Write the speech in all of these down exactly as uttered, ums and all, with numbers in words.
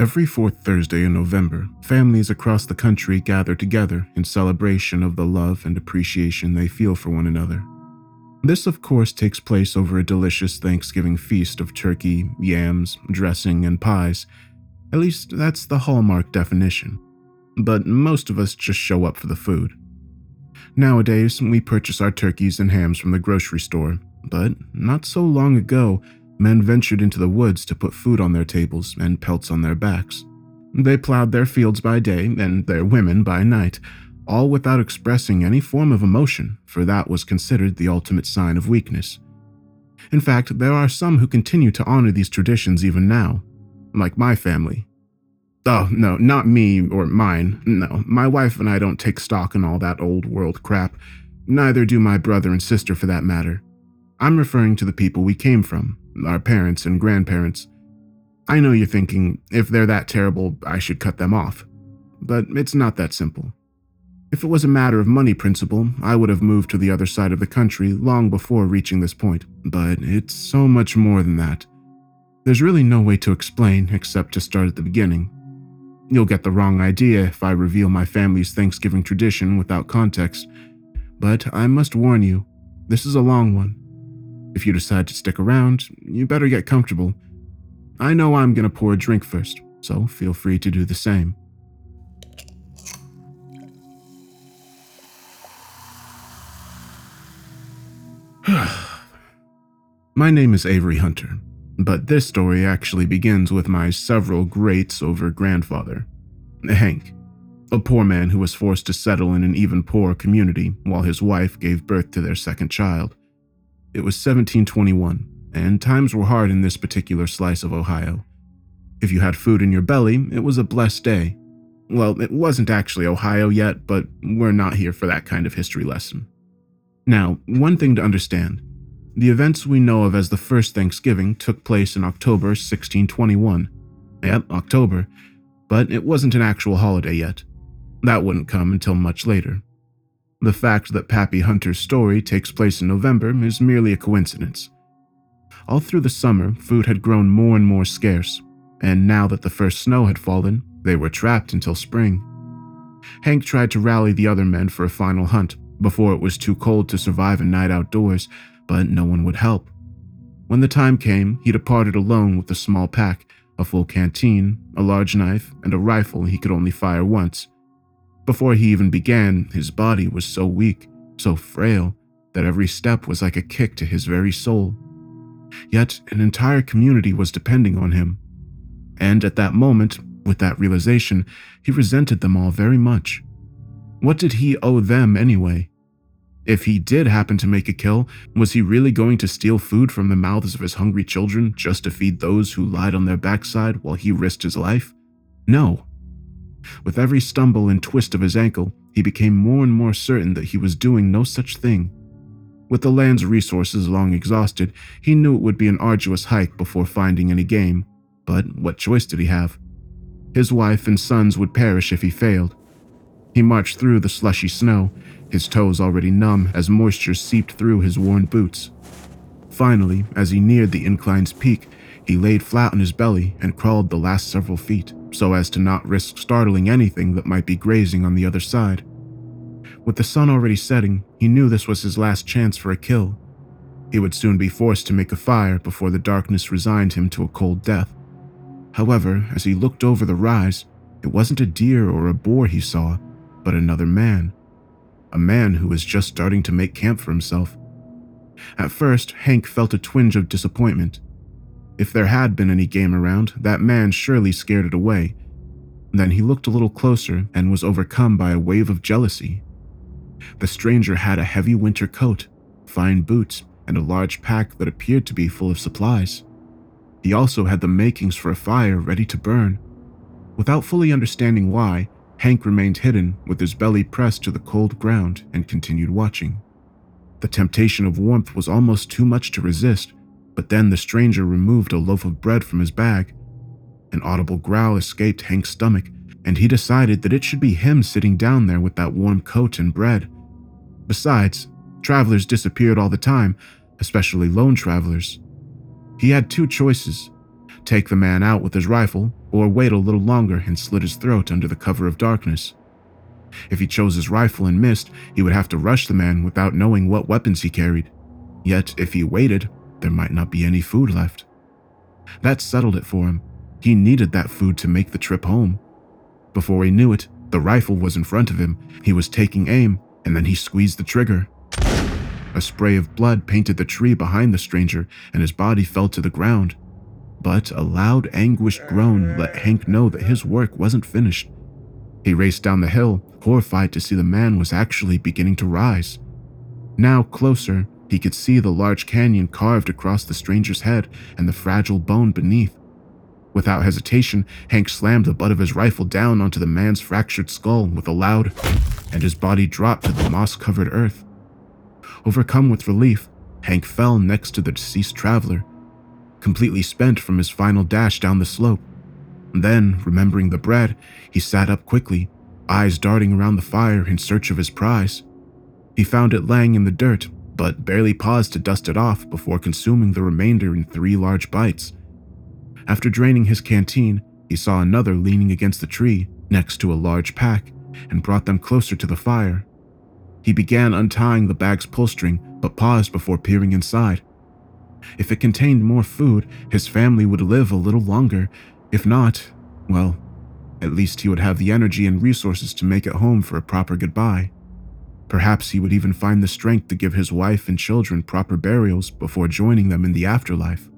Every fourth Thursday in November, families across the country gather together in celebration of the love and appreciation they feel for one another. This, of course, takes place over a delicious Thanksgiving feast of turkey, yams, dressing, and pies. At least that's the Hallmark definition. But most of us just show up for the food. Nowadays, we purchase our turkeys and hams from the grocery store, but not so long ago, men ventured into the woods to put food on their tables and pelts on their backs. They plowed their fields by day and their women by night, all without expressing any form of emotion, for that was considered the ultimate sign of weakness. In fact, there are some who continue to honor these traditions even now, like my family. Oh, no, not me or mine. No, my wife and I don't take stock in all that old world crap. Neither do my brother and sister, for that matter. I'm referring to the people we came from, our parents and grandparents. I know you're thinking, if they're that terrible, I should cut them off. But it's not that simple. If it was a matter of money principle, I would have moved to the other side of the country long before reaching this point, but it's so much more than that. There's really no way to explain except to start at the beginning. You'll get the wrong idea if I reveal my family's Thanksgiving tradition without context, but I must warn you, this is a long one. If you decide to stick around, you better get comfortable. I know I'm going to pour a drink first, so feel free to do the same. My name is Avery Hunter, but this story actually begins with my several greats over grandfather, Hank, a poor man who was forced to settle in an even poorer community while his wife gave birth to their second child. It was seventeen twenty-one, and times were hard in this particular slice of Ohio. If you had food in your belly, it was a blessed day. Well, it wasn't actually Ohio yet, but we're not here for that kind of history lesson. Now, one thing to understand. The events we know of as the first Thanksgiving took place in October sixteen twenty-one. Yep, October. But it wasn't an actual holiday yet. That wouldn't come until much later. The fact that Pappy Hunter's story takes place in November is merely a coincidence. All through the summer, food had grown more and more scarce, and now that the first snow had fallen, they were trapped until spring. Hank tried to rally the other men for a final hunt before it was too cold to survive a night outdoors, but no one would help. When the time came, he departed alone with a small pack, a full canteen, a large knife, and a rifle he could only fire once. Before he even began, his body was so weak, so frail, that every step was like a kick to his very soul. Yet, an entire community was depending on him. And at that moment, with that realization, he resented them all very much. What did he owe them anyway? If he did happen to make a kill, was he really going to steal food from the mouths of his hungry children just to feed those who lied on their backside while he risked his life? No. With every stumble and twist of his ankle, he became more and more certain that he was doing no such thing. With the land's resources long exhausted, he knew it would be an arduous hike before finding any game, but what choice did he have? His wife and sons would perish if he failed. He marched through the slushy snow, his toes already numb as moisture seeped through his worn boots. Finally, as he neared the incline's peak, he laid flat on his belly and crawled the last several feet, so as to not risk startling anything that might be grazing on the other side. With the sun already setting, he knew this was his last chance for a kill. He would soon be forced to make a fire before the darkness resigned him to a cold death. However, as he looked over the rise, it wasn't a deer or a boar he saw, but another man. A man who was just starting to make camp for himself. At first, Hank felt a twinge of disappointment. If there had been any game around, that man surely scared it away. Then he looked a little closer and was overcome by a wave of jealousy. The stranger had a heavy winter coat, fine boots, and a large pack that appeared to be full of supplies. He also had the makings for a fire ready to burn. Without fully understanding why, Hank remained hidden with his belly pressed to the cold ground and continued watching. The temptation of warmth was almost too much to resist, but then the stranger removed a loaf of bread from his bag. An audible growl escaped Hank's stomach, and he decided that it should be him sitting down there with that warm coat and bread. Besides, travelers disappeared all the time, especially lone travelers. He had two choices: take the man out with his rifle, or wait a little longer and slit his throat under the cover of darkness. If he chose his rifle and missed, he would have to rush the man without knowing what weapons he carried. Yet, if he waited, there might not be any food left. That settled it for him. He needed that food to make the trip home. Before he knew it, the rifle was in front of him. He was taking aim, and then he squeezed the trigger. A spray of blood painted the tree behind the stranger, and his body fell to the ground. But a loud, anguished groan let Hank know that his work wasn't finished. He raced down the hill, horrified to see the man was actually beginning to rise. Now closer, he could see the large canyon carved across the stranger's head and the fragile bone beneath. Without hesitation, Hank slammed the butt of his rifle down onto the man's fractured skull with a loud, and his body dropped to the moss-covered earth. Overcome with relief, Hank fell next to the deceased traveler, completely spent from his final dash down the slope. Then, remembering the bread, he sat up quickly, eyes darting around the fire in search of his prize. He found it lying in the dirt, but barely paused to dust it off before consuming the remainder in three large bites. After draining his canteen, he saw another leaning against the tree, next to a large pack, and brought them closer to the fire. He began untying the bag's pull string, but paused before peering inside. If it contained more food, his family would live a little longer. If not, well, at least he would have the energy and resources to make it home for a proper goodbye. Perhaps he would even find the strength to give his wife and children proper burials before joining them in the afterlife.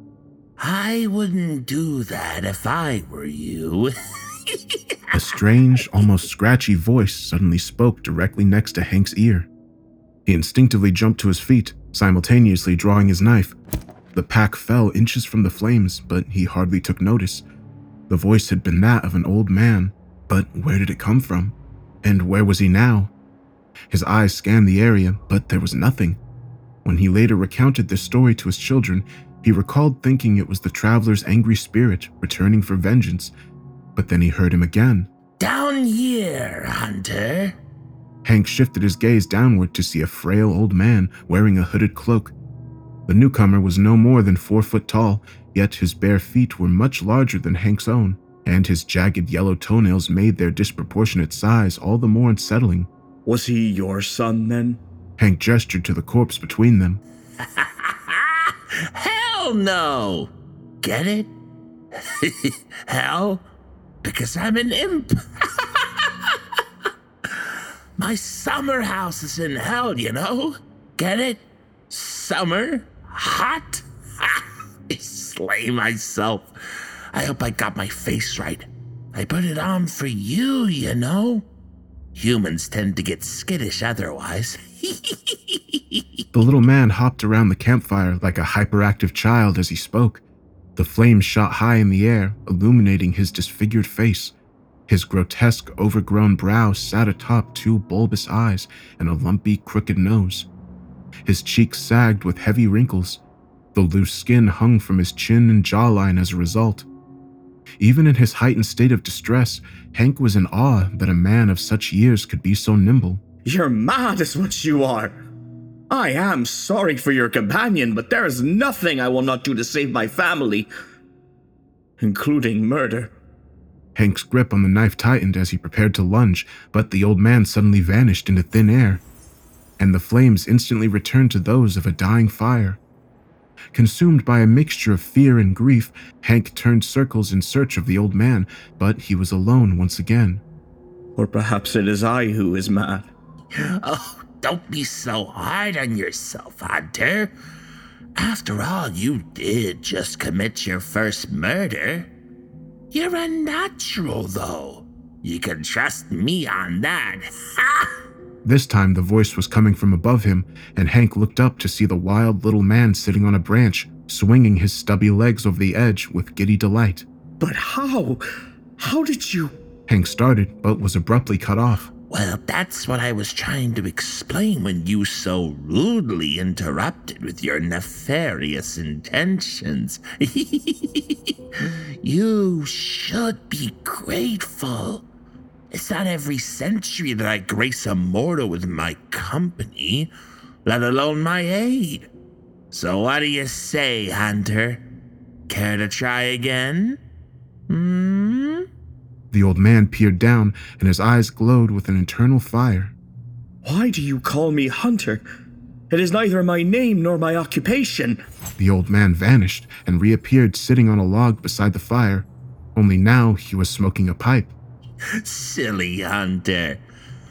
I wouldn't do that if I were you. A strange, almost scratchy voice suddenly spoke directly next to Hank's ear. He instinctively jumped to his feet, simultaneously drawing his knife. The pack fell inches from the flames, but he hardly took notice. The voice had been that of an old man, but where did it come from? And where was he now? His eyes scanned the area, but there was nothing. When he later recounted this story to his children, he recalled thinking it was the traveler's angry spirit returning for vengeance, but then he heard him again. Down here, Hunter. Hank shifted his gaze downward to see a frail old man wearing a hooded cloak. The newcomer was no more than four foot tall, yet his bare feet were much larger than Hank's own, and his jagged yellow toenails made their disproportionate size all the more unsettling. Was he your son, then? Hank gestured to the corpse between them. Hell no! Get it? Hell? Because I'm an imp. My summer house is in hell, you know? Get it? Summer? Hot? I slay myself. I hope I got my face right. I put it on for you, you know? Humans tend to get skittish otherwise. The little man hopped around the campfire like a hyperactive child as he spoke. The flames shot high in the air, illuminating his disfigured face. His grotesque, overgrown brow sat atop two bulbous eyes and a lumpy, crooked nose. His cheeks sagged with heavy wrinkles. The loose skin hung from his chin and jawline as a result. Even in his heightened state of distress, Hank was in awe that a man of such years could be so nimble. You're mad is what you are. I am sorry for your companion, but there is nothing I will not do to save my family, including murder. Hank's grip on the knife tightened as he prepared to lunge, but the old man suddenly vanished into thin air, and the flames instantly returned to those of a dying fire. Consumed by a mixture of fear and grief, Hank turned circles in search of the old man, but he was alone once again. Or perhaps it is I who is mad. Oh, don't be so hard on yourself, Hunter. After all, you did just commit your first murder. You're unnatural, though. You can trust me on that. Ha! This time the voice was coming from above him, and Hank looked up to see the wild little man sitting on a branch, swinging his stubby legs over the edge with giddy delight. But how? How did you? Hank started, but was abruptly cut off. Well, that's what I was trying to explain when you so rudely interrupted with your nefarious intentions. You should be grateful. It's not every century that I grace a mortal with my company, let alone my aid. So what do you say, Hunter? Care to try again? Hmm? The old man peered down, and his eyes glowed with an internal fire. Why do you call me Hunter? It is neither my name nor my occupation. The old man vanished and reappeared sitting on a log beside the fire. Only now he was smoking a pipe. Silly Hunter,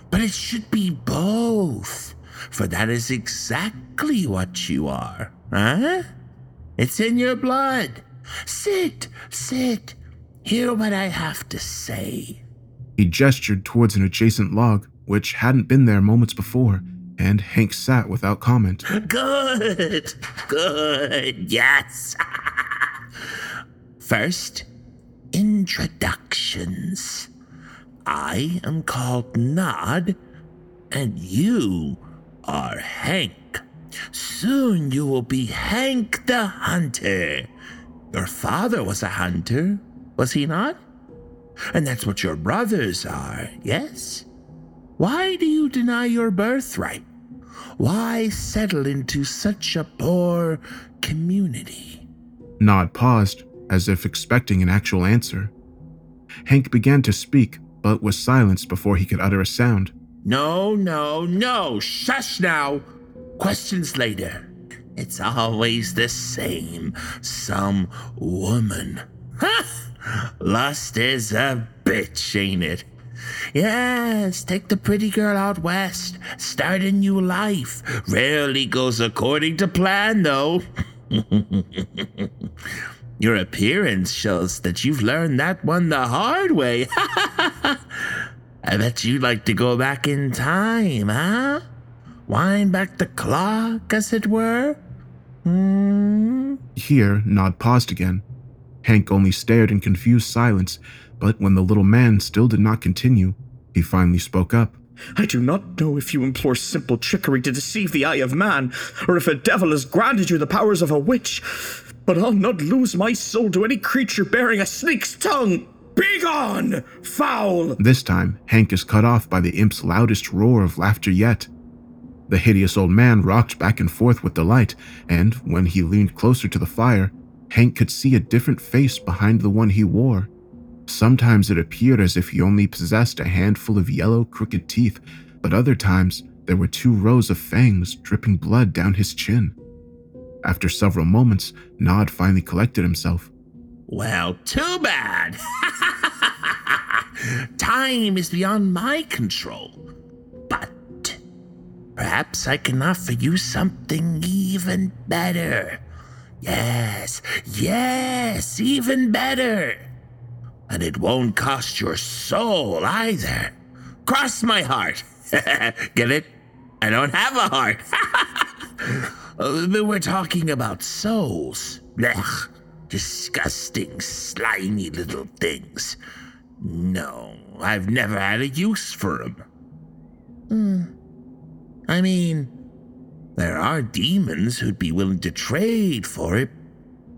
but it should be both, for that is exactly what you are, huh? It's in your blood. Sit, sit, hear what I have to say. He gestured towards an adjacent log, which hadn't been there moments before, and Hank sat without comment. Good, good, yes. First, introductions. I am called Nod, and you are Hank. Soon you will be Hank the Hunter. Your father was a hunter, was he not? And that's what your brothers are, yes? Why do you deny your birthright? Why settle into such a poor community? Nod paused, as if expecting an actual answer. Hank began to speak, but was silenced before he could utter a sound. No, no, no, shush now. Questions later. It's always the same. Some woman. Ha! Lust is a bitch, ain't it? Yes, take the pretty girl out west. Start a new life. Rarely goes according to plan, though. Your appearance shows that you've learned that one the hard way. I bet you'd like to go back in time, huh? Wind back the clock, as it were? Hmm? Here, Nod paused again. Hank only stared in confused silence, but when the little man still did not continue, he finally spoke up. I do not know if you employ simple trickery to deceive the eye of man, or if a devil has granted you the powers of a witch. But I'll not lose my soul to any creature bearing a snake's tongue. Begone, foul! This time, Hank is cut off by the imp's loudest roar of laughter yet. The hideous old man rocked back and forth with delight, and when he leaned closer to the fire, Hank could see a different face behind the one he wore. Sometimes it appeared as if he only possessed a handful of yellow, crooked teeth, but other times there were two rows of fangs dripping blood down his chin. After several moments, Nod finally collected himself. Well, too bad. Time is beyond my control. But perhaps I can offer you something even better. Yes, yes, even better. And it won't cost your soul either. Cross my heart. Get it? I don't have a heart. Uh, we're talking about souls. Blech. Disgusting, slimy little things. No, I've never had a use for them. Hmm. I mean, there are demons who'd be willing to trade for it,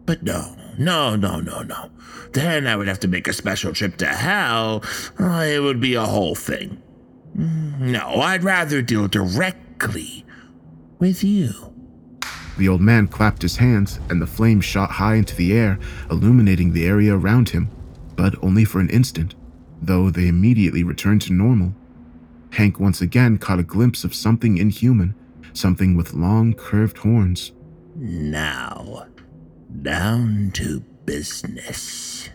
but no, no, no, no, no. Then I would have to make a special trip to hell. Oh, it would be a whole thing. No, I'd rather deal directly with you. The old man clapped his hands, and the flame shot high into the air, illuminating the area around him, but only for an instant, though they immediately returned to normal. Hank once again caught a glimpse of something inhuman, something with long, curved horns. Now, down to business.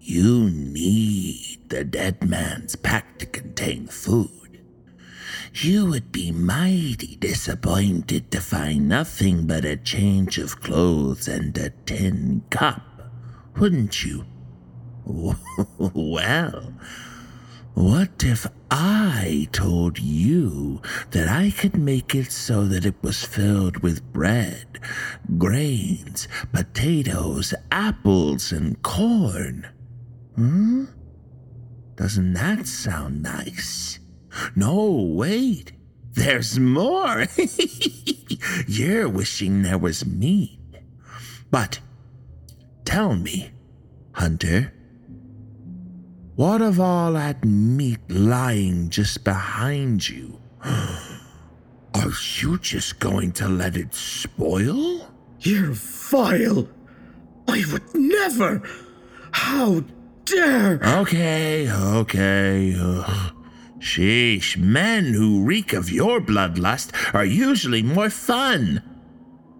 You need the dead man's pack to contain food. You would be mighty disappointed to find nothing but a change of clothes and a tin cup, wouldn't you? Well, what if I told you that I could make it so that it was filled with bread, grains, potatoes, apples, and corn? Hmm? Doesn't that sound nice? No, wait. There's more. You're wishing there was meat. But tell me, Hunter, what of all that meat lying just behind you? Are you just going to let it spoil? You're vile. I would never. How dare. Okay, okay. Ugh. Sheesh, men who reek of your bloodlust are usually more fun.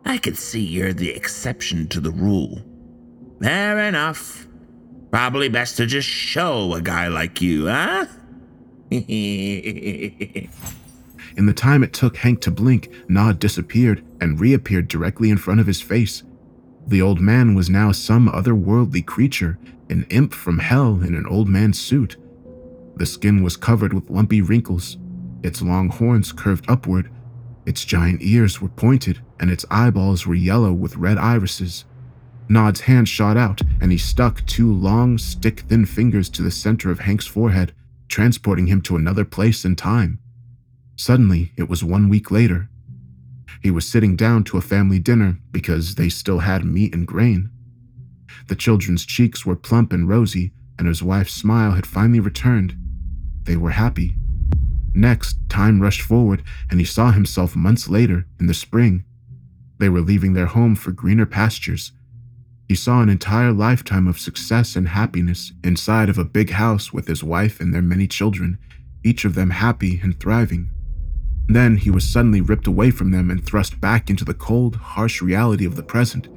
I could see you're the exception to the rule. Fair enough. Probably best to just show a guy like you, huh? In the time it took Hank to blink, Nod disappeared and reappeared directly in front of his face. The old man was now some otherworldly creature, an imp from hell in an old man's suit. The skin was covered with lumpy wrinkles. Its long horns curved upward. Its giant ears were pointed, and its eyeballs were yellow with red irises. Nod's hand shot out, and he stuck two long, stick-thin fingers to the center of Hank's forehead, transporting him to another place in time. Suddenly, it was one week later. He was sitting down to a family dinner because they still had meat and grain. The children's cheeks were plump and rosy, and his wife's smile had finally returned. They were happy. Next, time rushed forward, and he saw himself months later, in the spring. They were leaving their home for greener pastures. He saw an entire lifetime of success and happiness inside of a big house with his wife and their many children, each of them happy and thriving. Then he was suddenly ripped away from them and thrust back into the cold, harsh reality of the present.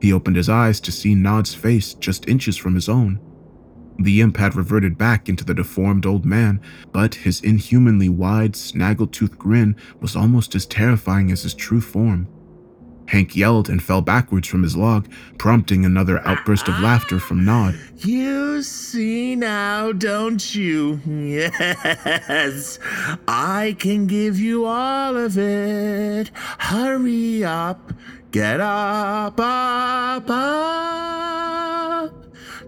He opened his eyes to see Nod's face just inches from his own. The imp had reverted back into the deformed old man, but his inhumanly wide, snaggletooth grin was almost as terrifying as his true form. Hank yelled and fell backwards from his log, prompting another outburst of laughter from Nod. You see now, don't you? Yes, I can give you all of it. Hurry up, get up, up, up.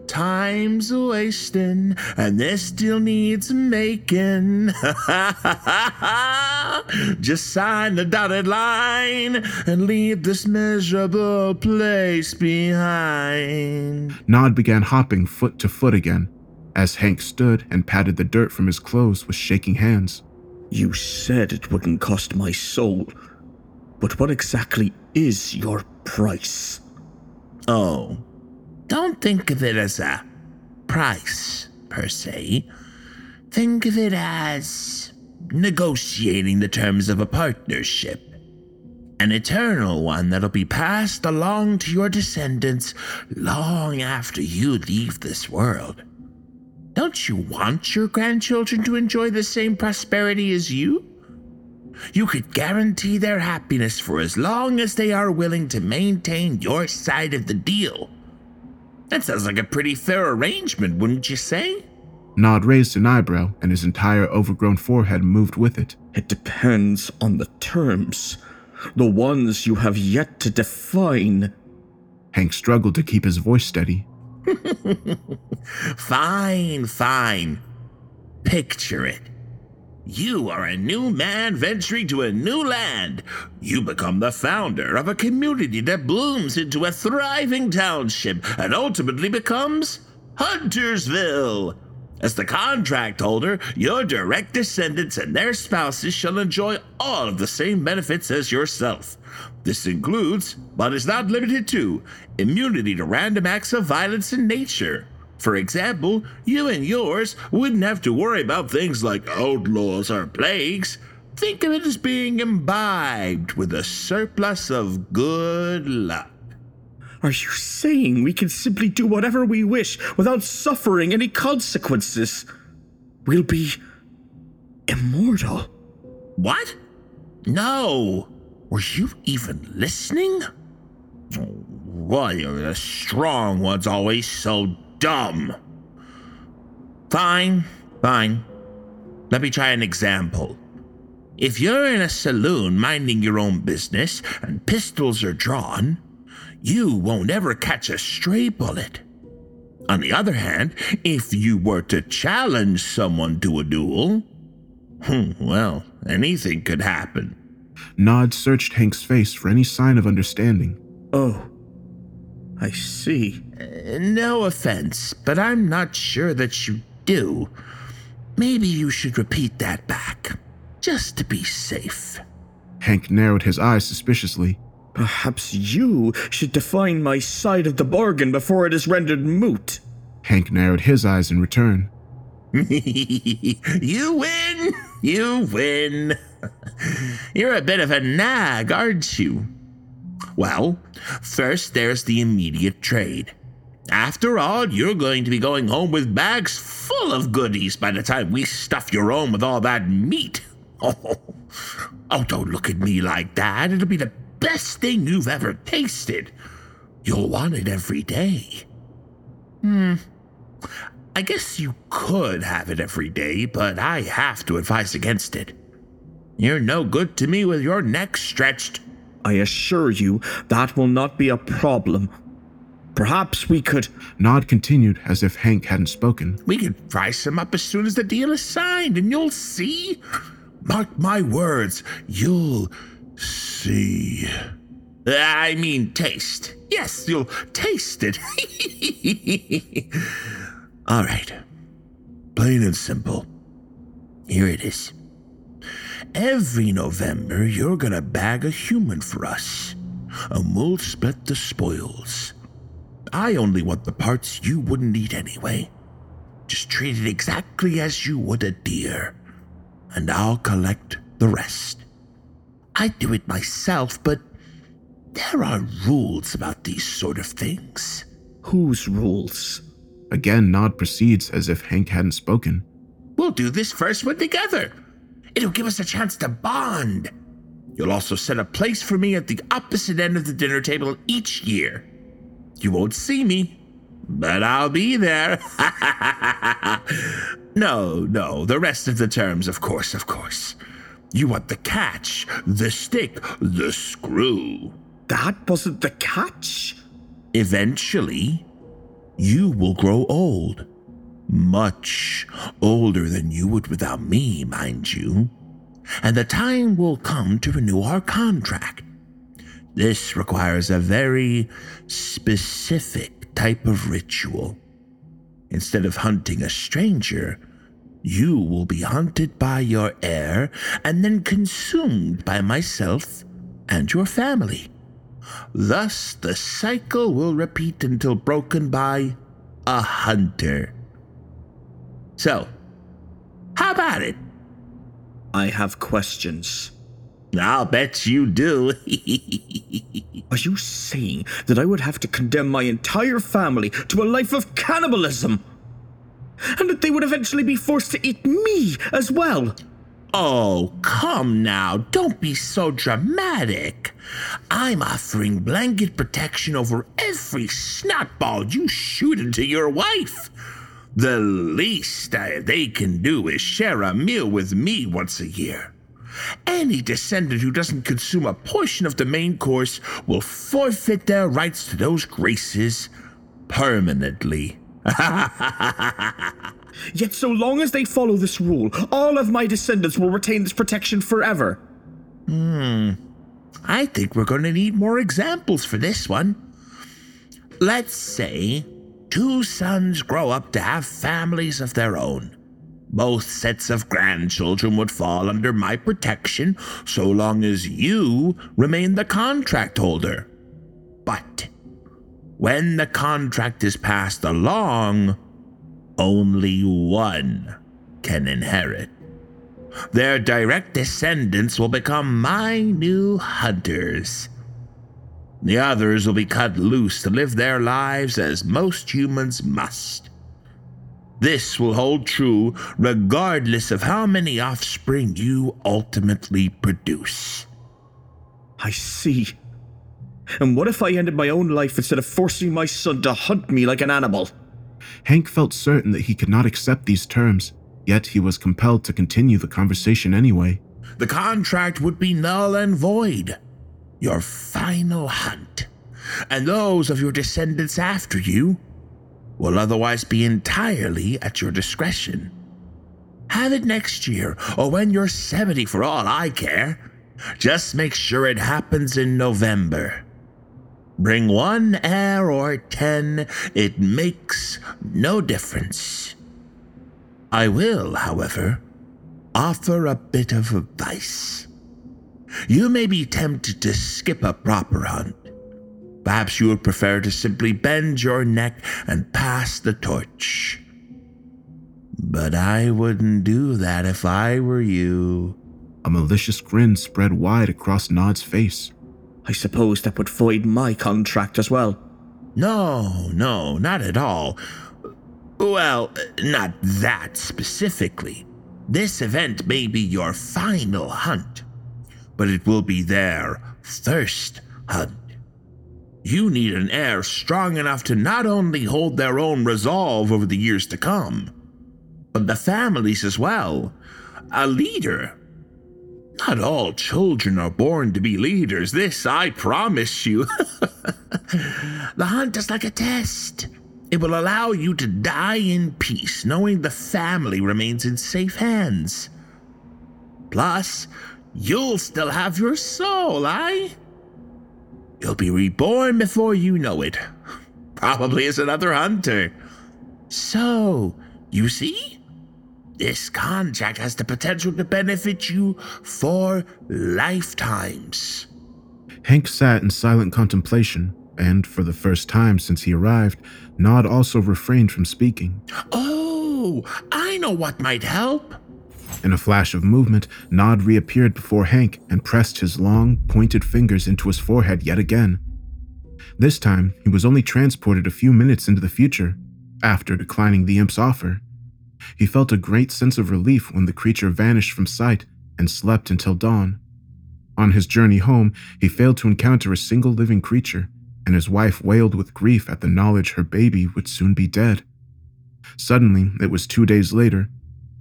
Time's wasting, and this still needs making. Just sign the dotted line and leave this miserable place behind. Nod began hopping foot to foot again, as Hank stood and patted the dirt from his clothes with shaking hands. You said it wouldn't cost my soul, but what exactly is your price? Oh. Don't think of it as a price, per se. Think of it as negotiating the terms of a partnership. An eternal one that'll be passed along to your descendants long after you leave this world. Don't you want your grandchildren to enjoy the same prosperity as you? You could guarantee their happiness for as long as they are willing to maintain your side of the deal. That sounds like a pretty fair arrangement, wouldn't you say? Nod raised an eyebrow, and his entire overgrown forehead moved with it. It depends on the terms. The ones you have yet to define. Hank struggled to keep his voice steady. Fine, fine. Picture it. You are a new man venturing to a new land. You become the founder of a community that blooms into a thriving township and ultimately becomes Huntersville. As the contract holder, your direct descendants and their spouses shall enjoy all of the same benefits as yourself. This includes, but is not limited to, immunity to random acts of violence in nature. For example, you and yours wouldn't have to worry about things like outlaws or plagues. Think of it as being imbibed with a surplus of good luck. Are you saying we can simply do whatever we wish without suffering any consequences? We'll be immortal. What? No. Were you even listening? Why are the strong ones always so dumb? Fine, fine. Let me try an example. If you're in a saloon minding your own business and pistols are drawn, you won't ever catch a stray bullet. On the other hand, if you were to challenge someone to a duel, well, anything could happen. Nod searched Hank's face for any sign of understanding. Oh, I see. Uh, no offense, but I'm not sure that you do. Maybe you should repeat that back, just to be safe. Hank narrowed his eyes suspiciously. Perhaps you should define my side of the bargain before it is rendered moot. Hank narrowed his eyes in return. You win! You win! You're a bit of a nag, aren't you? Well, first there's the immediate trade. After all, you're going to be going home with bags full of goodies by the time we stuff your own with all that meat. Oh, oh, don't look at me like that. It'll be the best thing you've ever tasted. You'll want it every day. Hmm. I guess you could have it every day, but I have to advise against it. You're no good to me with your neck stretched. I assure you, that will not be a problem. Perhaps we could... Nod continued as if Hank hadn't spoken. We could price him up as soon as the deal is signed, and you'll see. Mark my words, you'll see. I mean taste. Yes, you'll taste it. All right. Plain and simple. Here it is. Every November, you're going to bag a human for us, and we'll split the spoils. I only want the parts you wouldn't eat anyway. Just treat it exactly as you would a deer, and I'll collect the rest. I'd do it myself, but there are rules about these sort of things. Whose rules? Again, Nod proceeds as if Hank hadn't spoken. We'll do this first one together. It'll give us a chance to bond. You'll also set a place for me at the opposite end of the dinner table each year. You won't see me, but I'll be there. No, no, the rest of the terms, of course, of course. You want the catch, the stick, the screw. That wasn't the catch? Eventually, you will grow old. Much older than you would without me, mind you. And the time will come to renew our contract. This requires a very specific type of ritual. Instead of hunting a stranger, you will be hunted by your heir and then consumed by myself and your family. Thus, the cycle will repeat until broken by a hunter. So, how about it? I have questions. I'll bet you do. Are you saying that I would have to condemn my entire family to a life of cannibalism? And that they would eventually be forced to eat me as well? Oh, come now, don't be so dramatic. I'm offering blanket protection over every snotball you shoot into your wife. The least I, they can do is share a meal with me once a year. Any descendant who doesn't consume a portion of the main course will forfeit their rights to those graces permanently. Yet so long as they follow this rule, all of my descendants will retain this protection forever. Hmm. I think we're going to need more examples for this one. Let's say... Two sons grow up to have families of their own. Both sets of grandchildren would fall under my protection so long as you remain the contract holder. But when the contract is passed along, only one can inherit. Their direct descendants will become my new hunters. The others will be cut loose to live their lives as most humans must. This will hold true regardless of how many offspring you ultimately produce. I see. And what if I ended my own life instead of forcing my son to hunt me like an animal? Hank felt certain that he could not accept these terms, yet he was compelled to continue the conversation anyway. The contract would be null and void. Your final hunt, and those of your descendants after you, will otherwise be entirely at your discretion. Have it next year, or when you're seventy for all I care. Just make sure it happens in November. Bring one heir or ten, it makes no difference. I will, however, offer a bit of advice. You may be tempted to skip a proper hunt. Perhaps you would prefer to simply bend your neck and pass the torch. But I wouldn't do that if I were you. A malicious grin spread wide across Nod's face. I suppose that would void my contract as well. No, no, not at all. Well, not that specifically. This event may be your final hunt, but it will be their first hunt. You need an heir strong enough to not only hold their own resolve over the years to come, but the families as well. A leader. Not all children are born to be leaders, this I promise you. The hunt is like a test. It will allow you to die in peace, knowing the family remains in safe hands. Plus, you'll still have your soul, aye? You'll be reborn before you know it. Probably as another hunter. So, you see? This contract has the potential to benefit you for lifetimes. Hank sat in silent contemplation, and for the first time since he arrived, Nod also refrained from speaking. Oh, I know what might help. In a flash of movement, Nod reappeared before Hank and pressed his long, pointed fingers into his forehead yet again. This time, he was only transported a few minutes into the future, after declining the imp's offer. He felt a great sense of relief when the creature vanished from sight and slept until dawn. On his journey home, he failed to encounter a single living creature, and his wife wailed with grief at the knowledge her baby would soon be dead. Suddenly, it was two days later.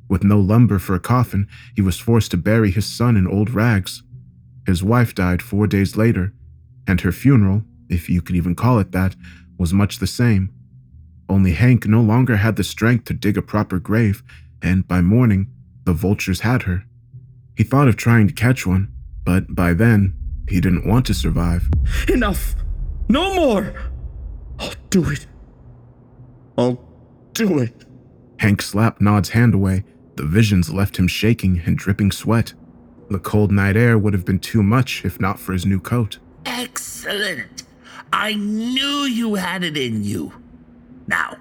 With no lumber for a coffin, he was forced to bury his son in old rags. His wife died four days later, and her funeral, if you could even call it that, was much the same. Only Hank no longer had the strength to dig a proper grave, and by morning, the vultures had her. He thought of trying to catch one, but by then, he didn't want to survive. Enough! No more! I'll do it. I'll do it. Hank slapped Nod's hand away. The visions left him shaking and dripping sweat. The cold night air would have been too much if not for his new coat. Excellent! I knew you had it in you. Now,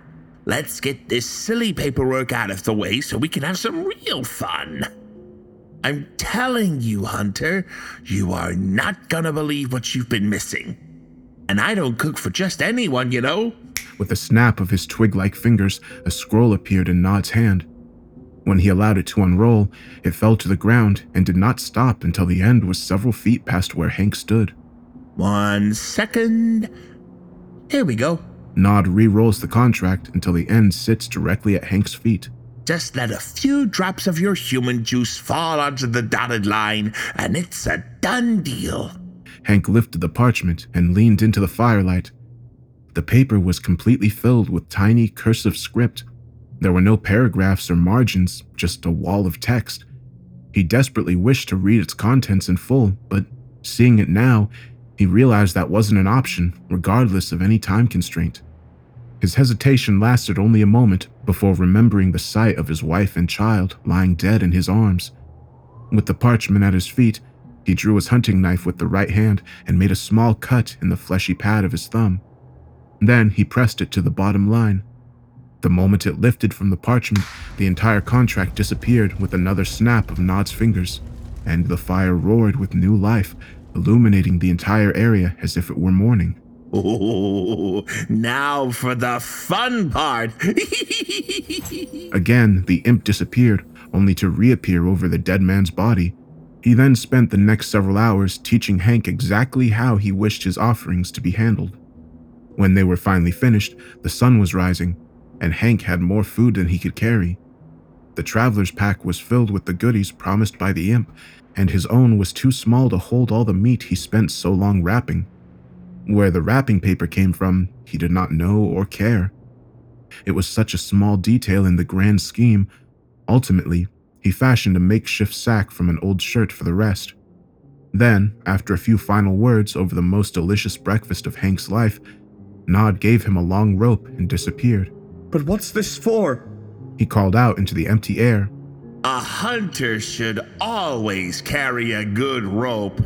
let's get this silly paperwork out of the way so we can have some real fun. I'm telling you, Hunter, you are not gonna believe what you've been missing. And I don't cook for just anyone, you know. With a snap of his twig-like fingers, a scroll appeared in Nod's hand. When he allowed it to unroll, it fell to the ground and did not stop until the end was several feet past where Hank stood. One second. Here we go. Nod re-rolls the contract until the end sits directly at Hank's feet. Just let a few drops of your human juice fall onto the dotted line, and it's a done deal. Hank lifted the parchment and leaned into the firelight. The paper was completely filled with tiny, cursive script. There were no paragraphs or margins, just a wall of text. He desperately wished to read its contents in full, but seeing it now, he realized that wasn't an option, regardless of any time constraint. His hesitation lasted only a moment before remembering the sight of his wife and child lying dead in his arms. With the parchment at his feet, he drew his hunting knife with the right hand and made a small cut in the fleshy pad of his thumb. Then he pressed it to the bottom line. The moment it lifted from the parchment, the entire contract disappeared with another snap of Nod's fingers, and the fire roared with new life, illuminating the entire area as if it were morning. Oh, now for the fun part. Again, the imp disappeared, only to reappear over the dead man's body. He then spent the next several hours teaching Hank exactly how he wished his offerings to be handled. When they were finally finished, the sun was rising, and Hank had more food than he could carry. The traveler's pack was filled with the goodies promised by the imp, and his own was too small to hold all the meat he spent so long wrapping. Where the wrapping paper came from, he did not know or care. It was such a small detail in the grand scheme. Ultimately, he fashioned a makeshift sack from an old shirt for the rest. Then, after a few final words over the most delicious breakfast of Hank's life, Nod gave him a long rope and disappeared. "But what's this for?" he called out into the empty air. "A hunter should always carry a good rope."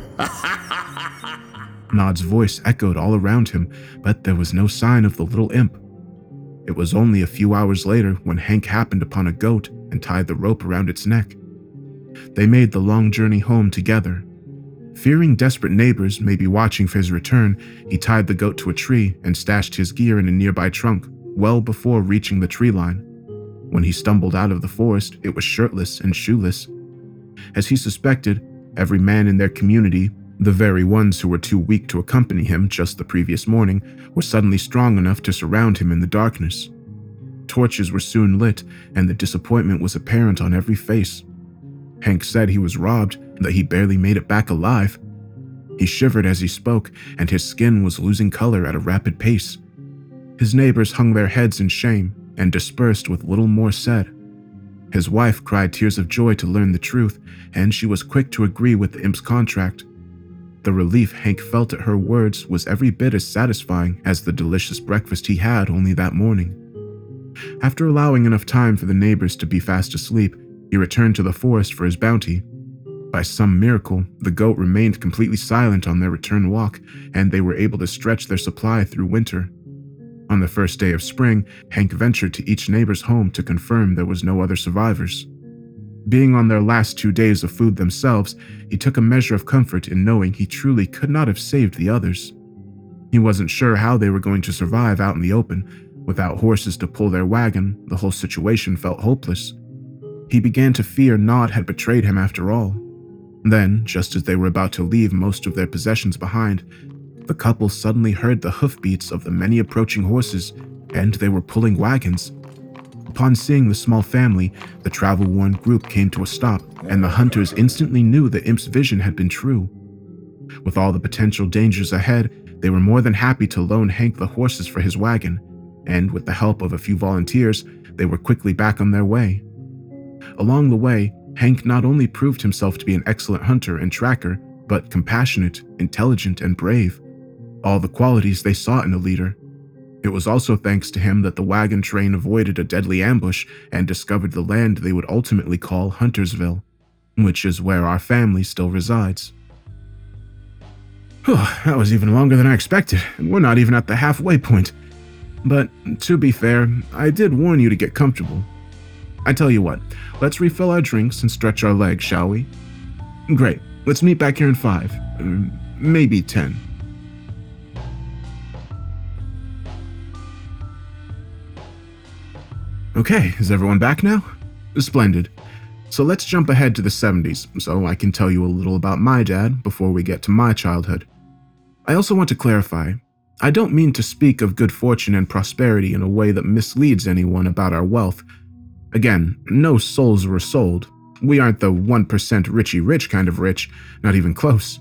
Nod's voice echoed all around him, but there was no sign of the little imp. It was only a few hours later when Hank happened upon a goat and tied the rope around its neck. They made the long journey home together. Fearing desperate neighbors may be watching for his return, he tied the goat to a tree and stashed his gear in a nearby trunk, well before reaching the tree line. When he stumbled out of the forest, it was shirtless and shoeless. As he suspected, every man in their community, the very ones who were too weak to accompany him just the previous morning, were suddenly strong enough to surround him in the darkness. Torches were soon lit, and the disappointment was apparent on every face. Hank said he was robbed and that he barely made it back alive. He shivered as he spoke, and his skin was losing color at a rapid pace. His neighbors hung their heads in shame and dispersed with little more said. His wife cried tears of joy to learn the truth, and she was quick to agree with the imp's contract. The relief Hank felt at her words was every bit as satisfying as the delicious breakfast he had only that morning. After allowing enough time for the neighbors to be fast asleep, he returned to the forest for his bounty. By some miracle, the goat remained completely silent on their return walk, and they were able to stretch their supply through winter. On the first day of spring, Hank ventured to each neighbor's home to confirm there was no other survivors. Being on their last two days of food themselves, he took a measure of comfort in knowing he truly could not have saved the others. He wasn't sure how they were going to survive out in the open. Without horses to pull their wagon, the whole situation felt hopeless. He began to fear Nod had betrayed him after all. Then, just as they were about to leave most of their possessions behind, the couple suddenly heard the hoofbeats of the many approaching horses, and they were pulling wagons. Upon seeing the small family, the travel-worn group came to a stop, and the hunters instantly knew the imp's vision had been true. With all the potential dangers ahead, they were more than happy to loan Hank the horses for his wagon, and with the help of a few volunteers, they were quickly back on their way. Along the way, Hank not only proved himself to be an excellent hunter and tracker, but compassionate, intelligent, and brave. All the qualities they sought in a leader. It was also thanks to him that the wagon train avoided a deadly ambush and discovered the land they would ultimately call Huntersville, which is where our family still resides. Whew, that was even longer than I expected, and we're not even at the halfway point. But to be fair, I did warn you to get comfortable. I tell you what, let's refill our drinks and stretch our legs, shall we? Great, let's meet back here in five, maybe ten. Okay, is everyone back now? Splendid. So let's jump ahead to the seventies, so I can tell you a little about my dad before we get to my childhood. I also want to clarify, I don't mean to speak of good fortune and prosperity in a way that misleads anyone about our wealth. Again, no souls were sold. We aren't the one percent richy rich kind of rich, not even close.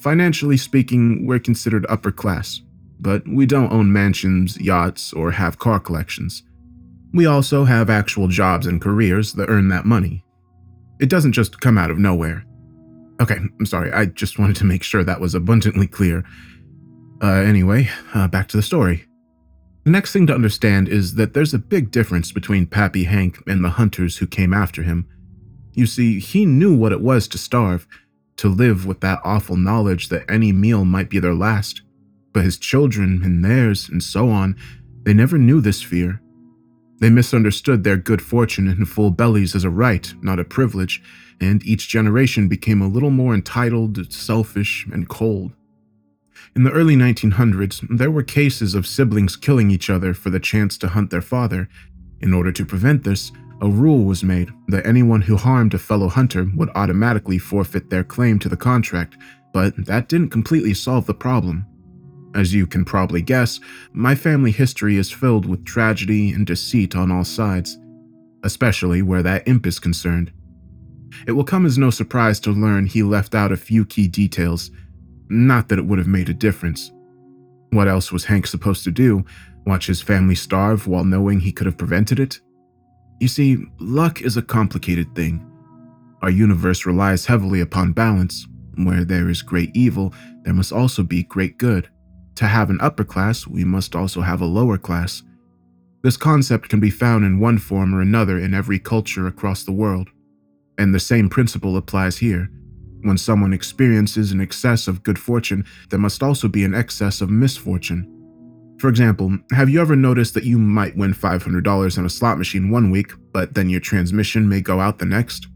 Financially speaking, we're considered upper class, but we don't own mansions, yachts, or have car collections. We also have actual jobs and careers that earn that money. It doesn't just come out of nowhere. Okay, I'm sorry, I just wanted to make sure that was abundantly clear. Uh, anyway, uh, back to the story. The next thing to understand is that there's a big difference between Pappy Hank and the hunters who came after him. You see, he knew what it was to starve, to live with that awful knowledge that any meal might be their last. But his children and theirs and so on, they never knew this fear. They misunderstood their good fortune and full bellies as a right, not a privilege, and each generation became a little more entitled, selfish, and cold. In the early nineteen hundreds, there were cases of siblings killing each other for the chance to hunt their father. In order to prevent this, a rule was made that anyone who harmed a fellow hunter would automatically forfeit their claim to the contract, but that didn't completely solve the problem. As you can probably guess, my family history is filled with tragedy and deceit on all sides, especially where that imp is concerned. It will come as no surprise to learn he left out a few key details. Not that it would have made a difference. What else was Hank supposed to do? Watch his family starve while knowing he could have prevented it? You see, luck is a complicated thing. Our universe relies heavily upon balance. Where there is great evil, there must also be great good. To have an upper class, we must also have a lower class. This concept can be found in one form or another in every culture across the world. And the same principle applies here. When someone experiences an excess of good fortune, there must also be an excess of misfortune. For example, have you ever noticed that you might win five hundred dollars on a slot machine one week, but then your transmission may go out the next?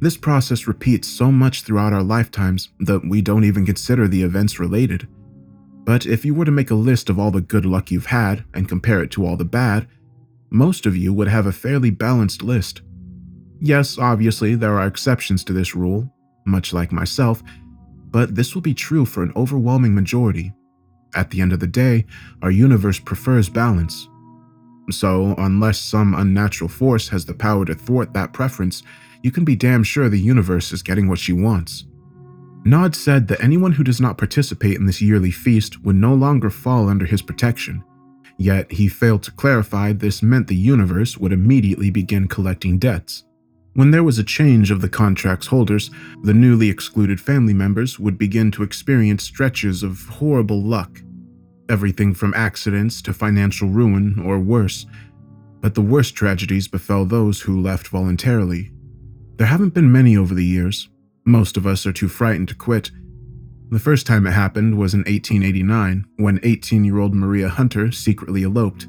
This process repeats so much throughout our lifetimes that we don't even consider the events related. But if you were to make a list of all the good luck you've had and compare it to all the bad, most of you would have a fairly balanced list. Yes, obviously, there are exceptions to this rule, much like myself, but this will be true for an overwhelming majority. At the end of the day, our universe prefers balance. So, unless some unnatural force has the power to thwart that preference, you can be damn sure the universe is getting what she wants. Nod said that anyone who does not participate in this yearly feast would no longer fall under his protection. Yet, he failed to clarify this meant the universe would immediately begin collecting debts. When there was a change of the contract's holders, the newly excluded family members would begin to experience stretches of horrible luck. Everything from accidents to financial ruin or worse. But the worst tragedies befell those who left voluntarily. There haven't been many over the years. Most of us are too frightened to quit. The first time it happened was in eighteen eighty-nine, when eighteen-year-old Maria Hunter secretly eloped.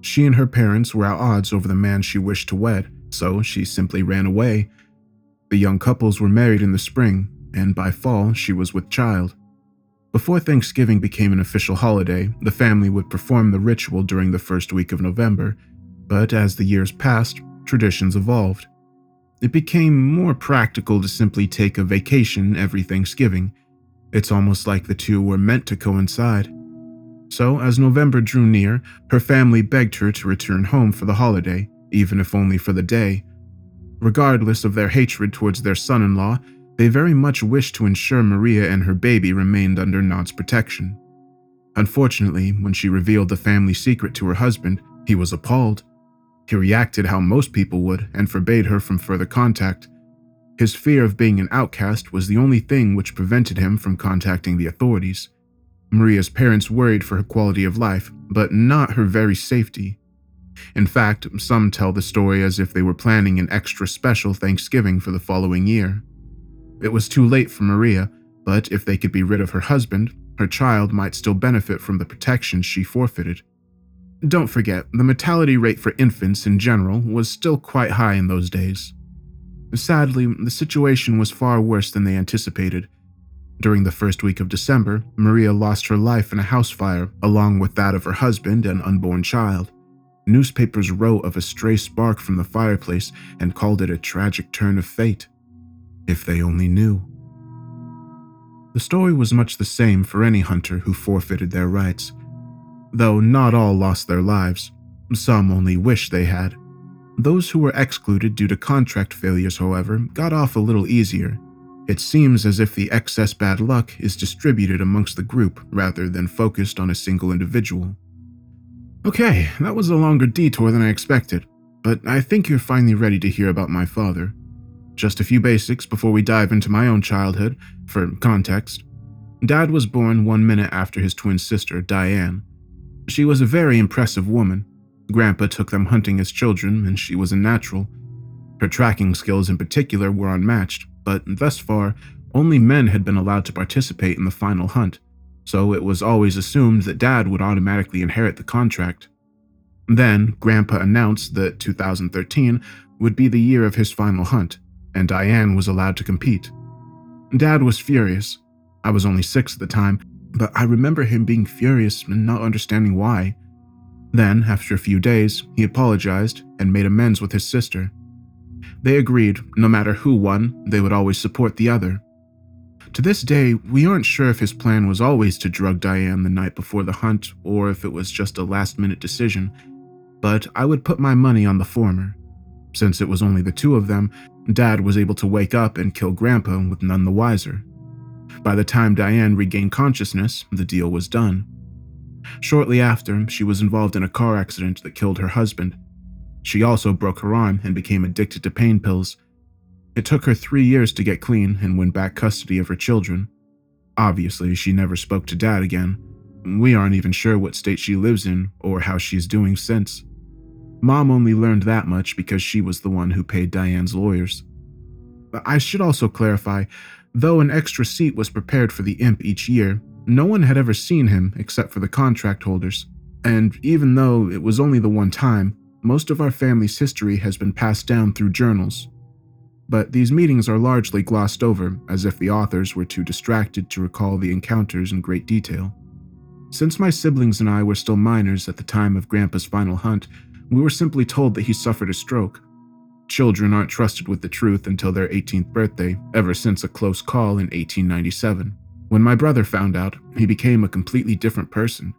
She and her parents were at odds over the man she wished to wed. So she simply ran away. The young couples were married in the spring, and by fall, she was with child. Before Thanksgiving became an official holiday, the family would perform the ritual during the first week of November, but as the years passed, traditions evolved. It became more practical to simply take a vacation every Thanksgiving. It's almost like the two were meant to coincide. So, as November drew near, her family begged her to return home for the holiday, even if only for the day. Regardless of their hatred towards their son-in-law, they very much wished to ensure Maria and her baby remained under Nod's protection. Unfortunately, when she revealed the family secret to her husband, he was appalled. He reacted how most people would and forbade her from further contact. His fear of being an outcast was the only thing which prevented him from contacting the authorities. Maria's parents worried for her quality of life, but not her very safety. In fact, some tell the story as if they were planning an extra special Thanksgiving for the following year. It was too late for Maria, but if they could be rid of her husband, her child might still benefit from the protection she forfeited. Don't forget, the mortality rate for infants in general was still quite high in those days. Sadly, the situation was far worse than they anticipated. During the first week of December, Maria lost her life in a house fire, along with that of her husband and unborn child. Newspapers wrote of a stray spark from the fireplace and called it a tragic turn of fate. If they only knew. The story was much the same for any hunter who forfeited their rights. Though not all lost their lives, some only wished they had. Those who were excluded due to contract failures, however, got off a little easier. It seems as if the excess bad luck is distributed amongst the group rather than focused on a single individual. Okay, that was a longer detour than I expected, but I think you're finally ready to hear about my father. Just a few basics before we dive into my own childhood, for context. Dad was born one minute after his twin sister, Diane. She was a very impressive woman. Grandpa took them hunting as children, and she was a natural. Her tracking skills in particular were unmatched, but thus far, only men had been allowed to participate in the final hunt. So it was always assumed that Dad would automatically inherit the contract. Then, Grandpa announced that two thousand thirteen would be the year of his final hunt, and Diane was allowed to compete. Dad was furious. I was only six at the time, but I remember him being furious and not understanding why. Then, after a few days, he apologized and made amends with his sister. They agreed, no matter who won, they would always support the other. To this day, we aren't sure if his plan was always to drug Diane the night before the hunt or if it was just a last-minute decision, but I would put my money on the former. Since it was only the two of them, Dad was able to wake up and kill Grandpa with none the wiser. By the time Diane regained consciousness, the deal was done. Shortly after, she was involved in a car accident that killed her husband. She also broke her arm and became addicted to pain pills. It took her three years to get clean and win back custody of her children. Obviously, she never spoke to Dad again. We aren't even sure what state she lives in or how she's doing since. Mom only learned that much because she was the one who paid Diane's lawyers. I should also clarify, though an extra seat was prepared for the imp each year, no one had ever seen him except for the contract holders, and even though it was only the one time, most of our family's history has been passed down through journals. But these meetings are largely glossed over, as if the authors were too distracted to recall the encounters in great detail. Since my siblings and I were still minors at the time of Grandpa's final hunt, we were simply told that he suffered a stroke. Children aren't trusted with the truth until their eighteenth birthday, ever since a close call in eighteen ninety-seven. When my brother found out, he became a completely different person.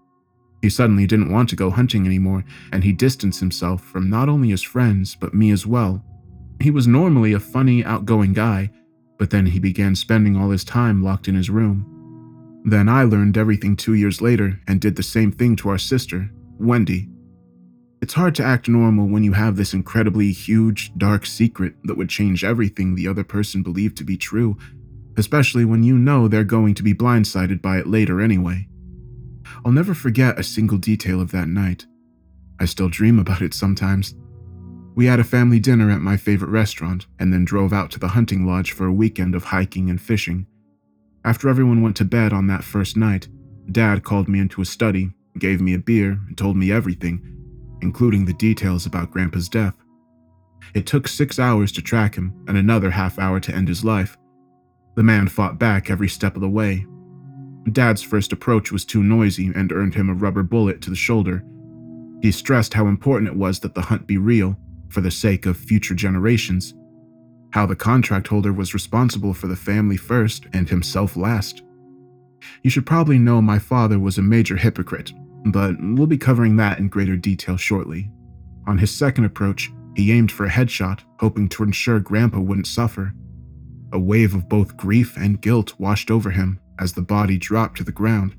He suddenly didn't want to go hunting anymore, and he distanced himself from not only his friends, but me as well. He was normally a funny, outgoing guy, but then he began spending all his time locked in his room. Then I learned everything two years later and did the same thing to our sister, Wendy. It's hard to act normal when you have this incredibly huge, dark secret that would change everything the other person believed to be true, especially when you know they're going to be blindsided by it later anyway. I'll never forget a single detail of that night. I still dream about it sometimes. We had a family dinner at my favorite restaurant and then drove out to the hunting lodge for a weekend of hiking and fishing. After everyone went to bed on that first night, Dad called me into his study, gave me a beer, and told me everything, including the details about Grandpa's death. It took six hours to track him and another half hour to end his life. The man fought back every step of the way. Dad's first approach was too noisy and earned him a rubber bullet to the shoulder. He stressed how important it was that the hunt be real, for the sake of future generations, how the contract holder was responsible for the family first and himself last. You should probably know my father was a major hypocrite, but we'll be covering that in greater detail shortly. On his second approach, he aimed for a headshot, hoping to ensure Grandpa wouldn't suffer. A wave of both grief and guilt washed over him as the body dropped to the ground,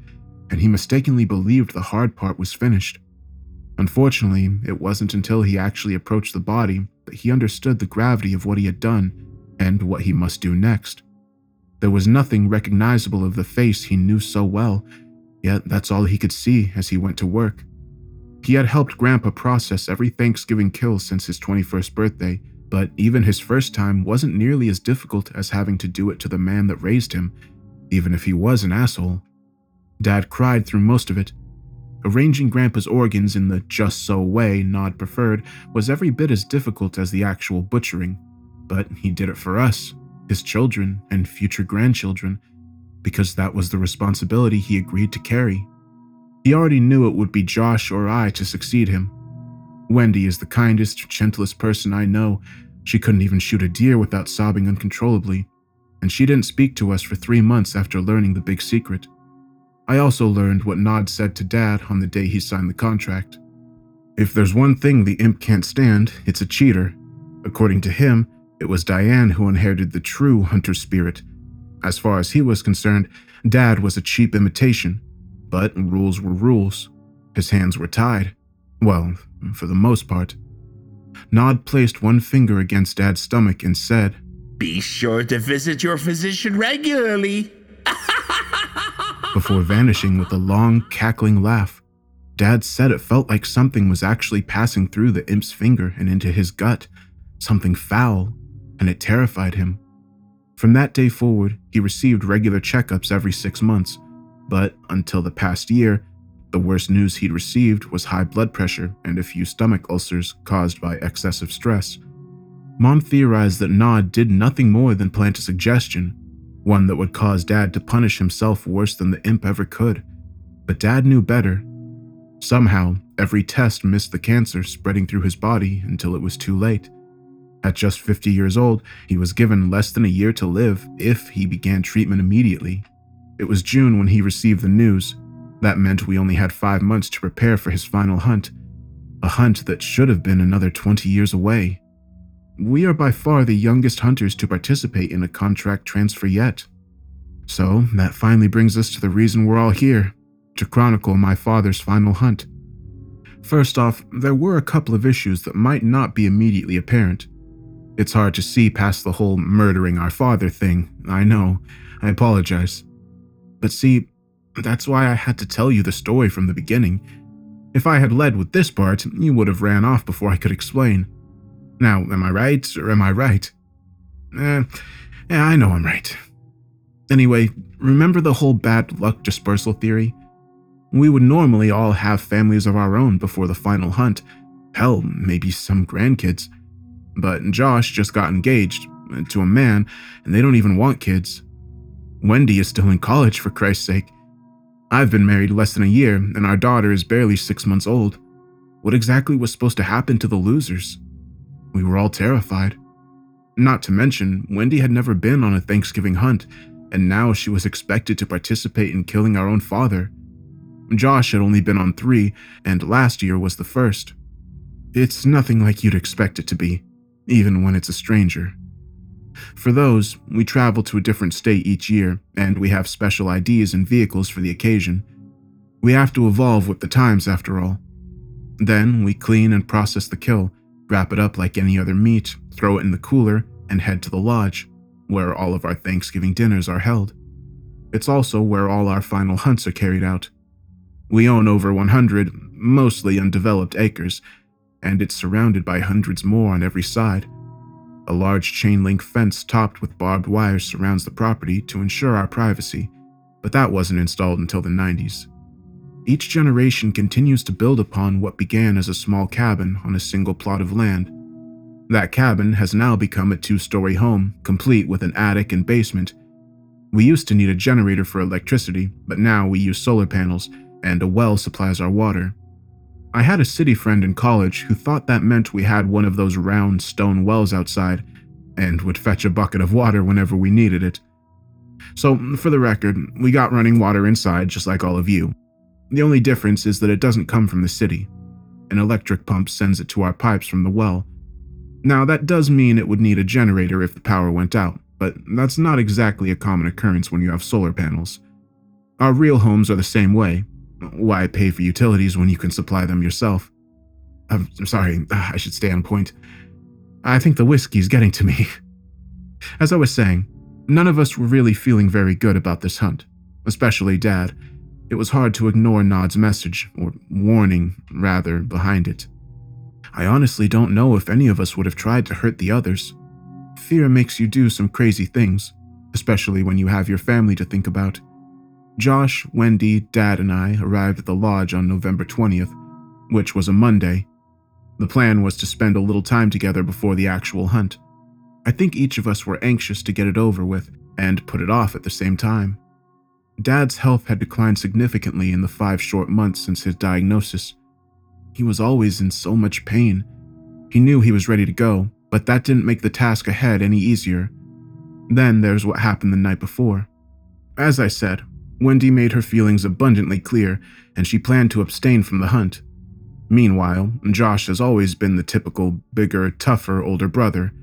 and he mistakenly believed the hard part was finished. Unfortunately, it wasn't until he actually approached the body that he understood the gravity of what he had done and what he must do next. There was nothing recognizable of the face he knew so well, yet that's all he could see as he went to work. He had helped Grandpa process every Thanksgiving kill since his twenty-first birthday, but even his first time wasn't nearly as difficult as having to do it to the man that raised him, even if he was an asshole. Dad cried through most of it. Arranging Grandpa's organs in the just-so way Nod preferred was every bit as difficult as the actual butchering, but he did it for us, his children, and future grandchildren, because that was the responsibility he agreed to carry. He already knew it would be Josh or I to succeed him. Wendy is the kindest, gentlest person I know. She couldn't even shoot a deer without sobbing uncontrollably, and she didn't speak to us for three months after learning the big secret. I also learned what Nod said to Dad on the day he signed the contract. If there's one thing the imp can't stand, it's a cheater. According to him, it was Diane who inherited the true hunter spirit. As far as he was concerned, Dad was a cheap imitation, but rules were rules. His hands were tied. Well, for the most part. Nod placed one finger against Dad's stomach and said, "Be sure to visit your physician regularly," before vanishing with a long, cackling laugh. Dad said it felt like something was actually passing through the imp's finger and into his gut, something foul, and it terrified him. From that day forward, he received regular checkups every six months, but until the past year, The worst news he'd received was high blood pressure and a few stomach ulcers caused by excessive stress. Mom theorized that Nod did nothing more than plant a suggestion, one that would cause Dad to punish himself worse than the imp ever could. But Dad knew better. Somehow, every test missed the cancer spreading through his body until it was too late. At just fifty years old, he was given less than a year to live if he began treatment immediately. It was June when he received the news. That meant we only had five months to prepare for his final hunt, a hunt that should have been another twenty years away. We are by far the youngest hunters to participate in a contract transfer yet. So that finally brings us to the reason we're all here, to chronicle my father's final hunt. First off, there were a couple of issues that might not be immediately apparent. It's hard to see past the whole murdering our father thing, I know, I apologize. But see, that's why I had to tell you the story from the beginning. If I had led with this part, you would have ran off before I could explain. Now, am I right or am I right? Eh, yeah, I know I'm right. Anyway, remember the whole bad luck dispersal theory? We would normally all have families of our own before the final hunt. Hell, maybe some grandkids. But Josh just got engaged to a man, and they don't even want kids. Wendy is still in college, for Christ's sake. I've been married less than a year, and our daughter is barely six months old. What exactly was supposed to happen to the losers? We were all terrified. Not to mention, Wendy had never been on a Thanksgiving hunt, and now she was expected to participate in killing our own father. Josh had only been on three, and last year was the first. It's nothing like you'd expect it to be, even when it's a stranger. For those, we travel to a different state each year, and we have special I Ds and vehicles for the occasion. We have to evolve with the times, after all. Then, we clean and process the kill, wrap it up like any other meat, throw it in the cooler, and head to the lodge, where all of our Thanksgiving dinners are held. It's also where all our final hunts are carried out. We own over one hundred, mostly undeveloped acres, and it's surrounded by hundreds more on every side. A large chain-link fence topped with barbed wire surrounds the property to ensure our privacy, but that wasn't installed until the nineties. Each generation continues to build upon what began as a small cabin on a single plot of land. That cabin has now become a two-story home, complete with an attic and basement. We used to need a generator for electricity, but now we use solar panels, and a well supplies our water. I had a city friend in college who thought that meant we had one of those round stone wells outside and would fetch a bucket of water whenever we needed it. So, for the record, we got running water inside just like all of you. The only difference is that it doesn't come from the city. An electric pump sends it to our pipes from the well. Now, that does mean it would need a generator if the power went out, but that's not exactly a common occurrence when you have solar panels. Our real homes are the same way. Why pay for utilities when you can supply them yourself? I'm sorry, I should stay on point. I think the whiskey's getting to me. As I was saying, none of us were really feeling very good about this hunt, especially Dad. It was hard to ignore Nod's message, or warning, rather, behind it. I honestly don't know if any of us would have tried to hurt the others. Fear makes you do some crazy things, especially when you have your family to think about. Josh, Wendy, Dad, and I arrived at the lodge on November twentieth, which was a Monday. The plan was to spend a little time together before the actual hunt. I think each of us were anxious to get it over with and put it off at the same time. Dad's health had declined significantly in the five short months since his diagnosis. He was always in so much pain. He knew he was ready to go, but that didn't make the task ahead any easier. Then there's what happened the night before. As I said, Wendy made her feelings abundantly clear, and she planned to abstain from the hunt. Meanwhile, Josh has always been the typical, bigger, tougher older brother.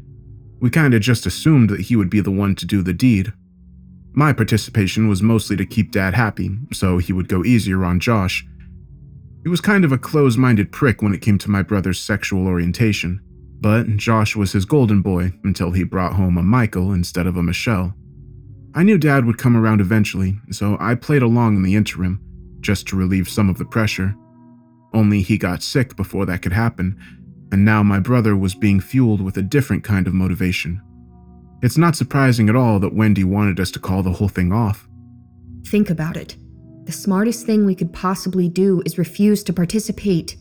We kinda just assumed that he would be the one to do the deed. My participation was mostly to keep Dad happy, so he would go easier on Josh. He was kind of a close-minded prick when it came to my brother's sexual orientation, but Josh was his golden boy until he brought home a Michael instead of a Michelle. I knew Dad would come around eventually, so I played along in the interim, just to relieve some of the pressure. Only he got sick before that could happen, and now my brother was being fueled with a different kind of motivation. It's not surprising at all that Wendy wanted us to call the whole thing off. Think about it. The smartest thing we could possibly do is refuse to participate.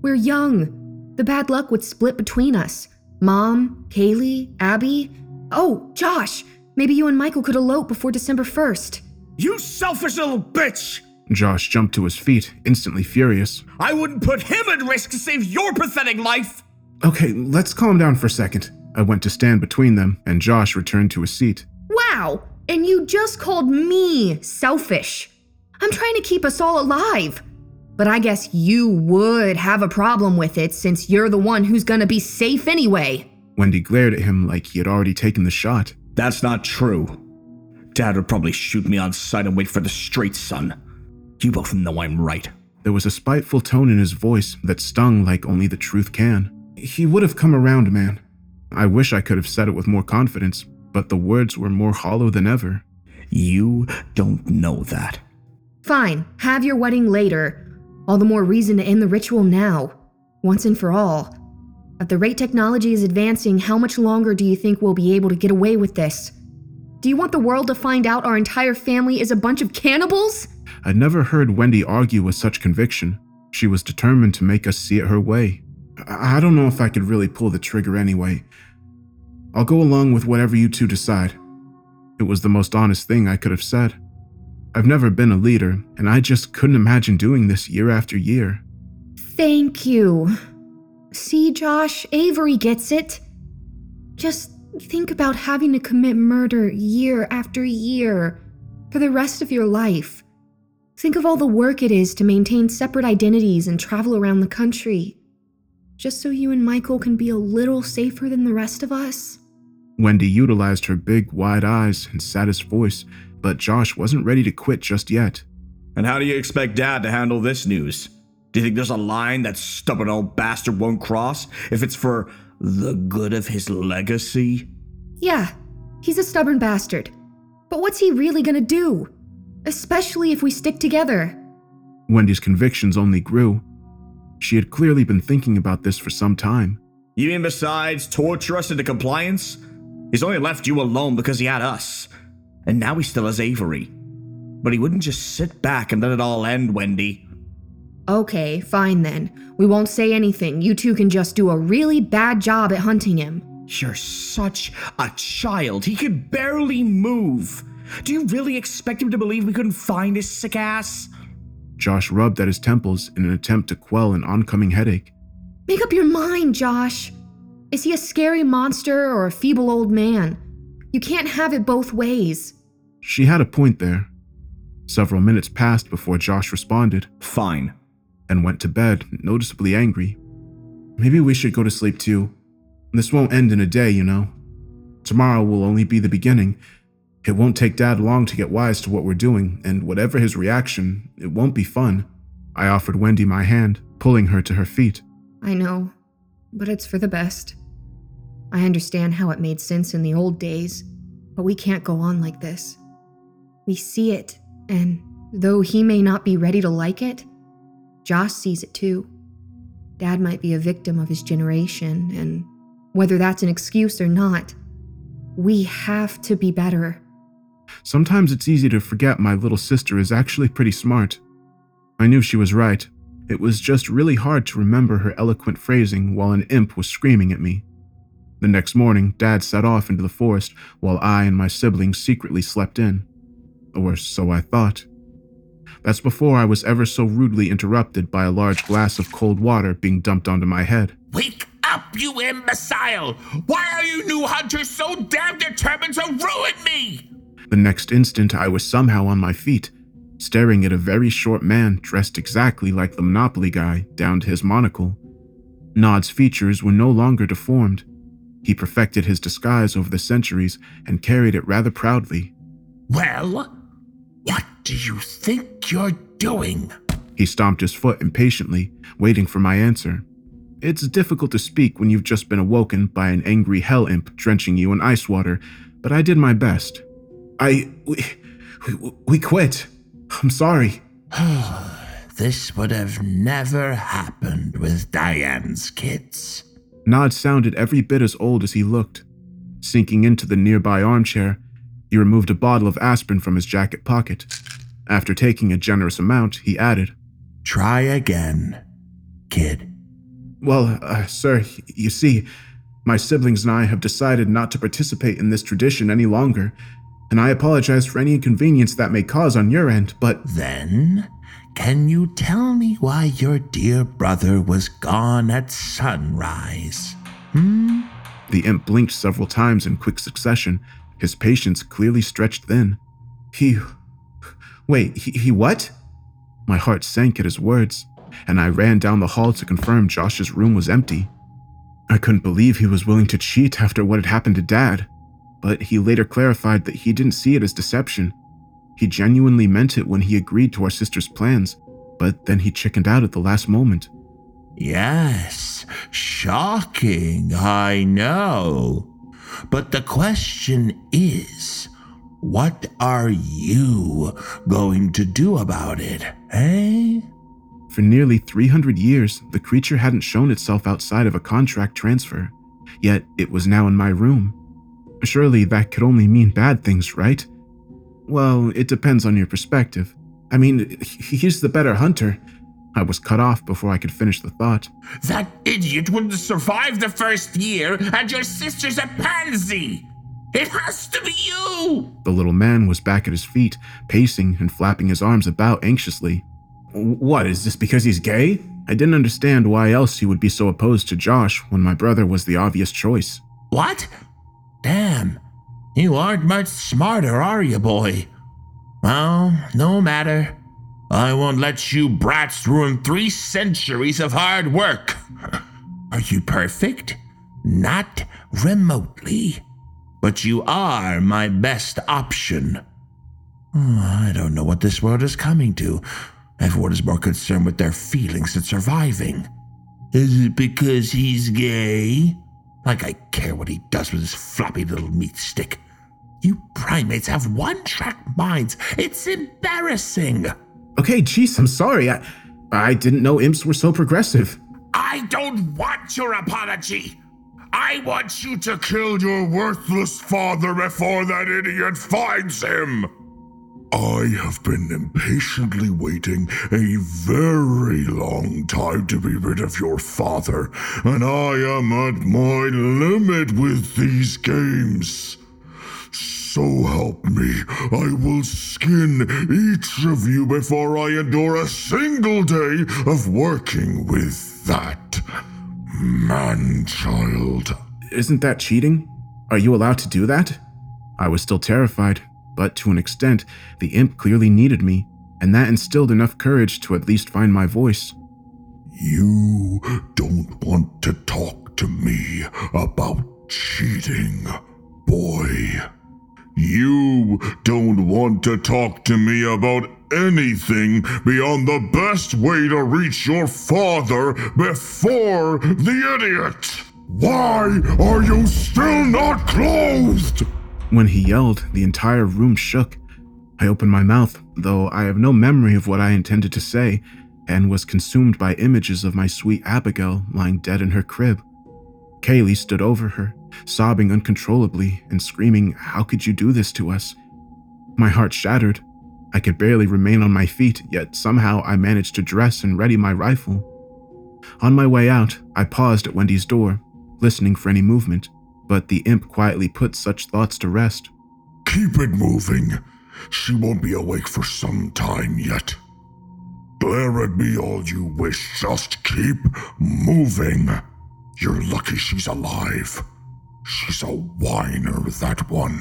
We're young. The bad luck would split between us. Mom, Kaylee, Abby. Oh, Josh, maybe you and Michael could elope before December first. You selfish little bitch! Josh jumped to his feet, instantly furious. I wouldn't put him at risk to save your pathetic life! Okay, let's calm down for a second. I went to stand between them, and Josh returned to his seat. Wow, and you just called me selfish. I'm trying to keep us all alive. But I guess you would have a problem with it since you're the one who's gonna be safe anyway. Wendy glared at him like he had already taken the shot. That's not true. Dad would probably shoot me on sight and wait for the straight, son. You both know I'm right. There was a spiteful tone in his voice that stung like only the truth can. He would have come around, man. I wish I could have said it with more confidence, but the words were more hollow than ever. You don't know that. Fine, have your wedding later. All the more reason to end the ritual now, once and for all. At the rate technology is advancing, how much longer do you think we'll be able to get away with this? Do you want the world to find out our entire family is a bunch of cannibals? I'd never heard Wendy argue with such conviction. She was determined to make us see it her way. I don't know if I could really pull the trigger anyway. I'll go along with whatever you two decide. It was the most honest thing I could have said. I've never been a leader, and I just couldn't imagine doing this year after year. Thank you. See, Josh, Avery gets it. Just think about having to commit murder year after year for the rest of your life. Think of all the work it is to maintain separate identities and travel around the country. Just so you and Michael can be a little safer than the rest of us? Wendy utilized her big, wide eyes and saddest voice, but Josh wasn't ready to quit just yet. And how do you expect Dad to handle this news? Do you think there's a line that stubborn old bastard won't cross if it's for the good of his legacy? Yeah, he's a stubborn bastard. But what's he really gonna do? Especially if we stick together. Wendy's convictions only grew. She had clearly been thinking about this for some time. You mean besides torture us into compliance? He's only left you alone because he had us. And now he still has Avery. But he wouldn't just sit back and let it all end, Wendy. Okay, fine then. We won't say anything. You two can just do a really bad job at hunting him. You're such a child. He could barely move. Do you really expect him to believe we couldn't find his sick ass? Josh rubbed at his temples in an attempt to quell an oncoming headache. Make up your mind, Josh. Is he a scary monster or a feeble old man? You can't have it both ways. She had a point there. Several minutes passed before Josh responded, "Fine," and went to bed, noticeably angry. Maybe we should go to sleep too. This won't end in a day, you know. Tomorrow will only be the beginning. It won't take Dad long to get wise to what we're doing, and whatever his reaction, it won't be fun. I offered Wendy my hand, pulling her to her feet. I know, but it's for the best. I understand how it made sense in the old days, but we can't go on like this. We see it, and though he may not be ready to like it, Josh sees it too. Dad might be a victim of his generation, and whether that's an excuse or not, we have to be better. Sometimes it's easy to forget my little sister is actually pretty smart. I knew she was right. It was just really hard to remember her eloquent phrasing while an imp was screaming at me. The next morning, Dad set off into the forest while I and my siblings secretly slept in. Or so I thought. That's before I was ever so rudely interrupted by a large glass of cold water being dumped onto my head. Wake up, you imbecile! Why are you new hunters so damn determined to ruin me? The next instant, I was somehow on my feet, staring at a very short man dressed exactly like the Monopoly guy down to his monocle. Nod's features were no longer deformed. He perfected his disguise over the centuries and carried it rather proudly. Well, what do you think you're doing? He stomped his foot impatiently, waiting for my answer. It's difficult to speak when you've just been awoken by an angry hell imp drenching you in ice water, but I did my best. I... we... we, we quit. I'm sorry. This would have never happened with Diane's kids. Nod sounded every bit as old as he looked. Sinking into the nearby armchair, he removed a bottle of aspirin from his jacket pocket. After taking a generous amount, he added, "Try again, kid." "Well, uh, sir, you see, my siblings and I have decided not to participate in this tradition any longer, and I apologize for any inconvenience that may cause on your end, but—" "Then, can you tell me why your dear brother was gone at sunrise, hmm?" The imp blinked several times in quick succession, his patience clearly stretched thin. He... wait, he, he what? My heart sank at his words, and I ran down the hall to confirm Josh's room was empty. I couldn't believe he was willing to cheat after what had happened to Dad, but he later clarified that he didn't see it as deception. He genuinely meant it when he agreed to our sister's plans, but then he chickened out at the last moment. "Yes, shocking, I know. But the question is, what are you going to do about it, eh?" For nearly three hundred years, the creature hadn't shown itself outside of a contract transfer, yet it was now in my room. Surely that could only mean bad things, right? Well, it depends on your perspective. I mean, he's the better hunter. I was cut off before I could finish the thought. "That idiot wouldn't survive the first year, and your sister's a pansy! It has to be you!" The little man was back at his feet, pacing and flapping his arms about anxiously. "What, is this because he's gay?" I didn't understand why else he would be so opposed to Josh when my brother was the obvious choice. "What? Damn, you aren't much smarter, are you, boy? Well, no matter. I won't let you brats ruin three centuries of hard work. Are you perfect? Not remotely. But you are my best option. Oh, I don't know what this world is coming to. Everyone is more concerned with their feelings than surviving. Is it because he's gay? Like I care what he does with his floppy little meat stick. You primates have one-track minds. It's embarrassing." "Okay, jeez, I'm sorry. I, I didn't know imps were so progressive." "I don't want your apology. I want you to kill your worthless father before that idiot finds him. I have been impatiently waiting a very long time to be rid of your father, and I am at my limit with these games. So help me, I will skin each of you before I endure a single day of working with that man-child." "Isn't that cheating? Are you allowed to do that?" I was still terrified, but to an extent, the imp clearly needed me, and that instilled enough courage to at least find my voice. "You don't want to talk to me about cheating, boy. You don't want to talk to me about anything beyond the best way to reach your father before the idiot. Why are you still not clothed?" When he yelled, the entire room shook. I opened my mouth, though I have no memory of what I intended to say, and was consumed by images of my sweet Abigail lying dead in her crib. Kaylee stood over her, sobbing uncontrollably and screaming, "How could you do this to us?" My heart shattered. I could barely remain on my feet, yet somehow I managed to dress and ready my rifle. On my way out, I paused at Wendy's door, listening for any movement, but the imp quietly put such thoughts to rest. "Keep it moving. She won't be awake for some time yet. Glare at me all you wish, just keep moving. You're lucky she's alive. She's a whiner, that one.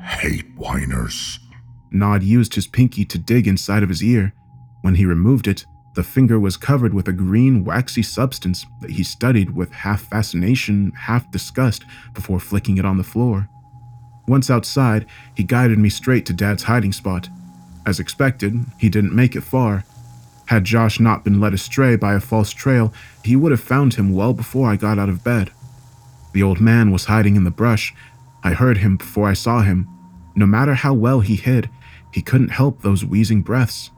Hate whiners." Nod used his pinky to dig inside of his ear. When he removed it, the finger was covered with a green, waxy substance that he studied with half fascination, half disgust before flicking it on the floor. Once outside, he guided me straight to Dad's hiding spot. As expected, he didn't make it far. Had Josh not been led astray by a false trail, he would have found him well before I got out of bed. The old man was hiding in the brush. I heard him before I saw him. No matter how well he hid, he couldn't help those wheezing breaths.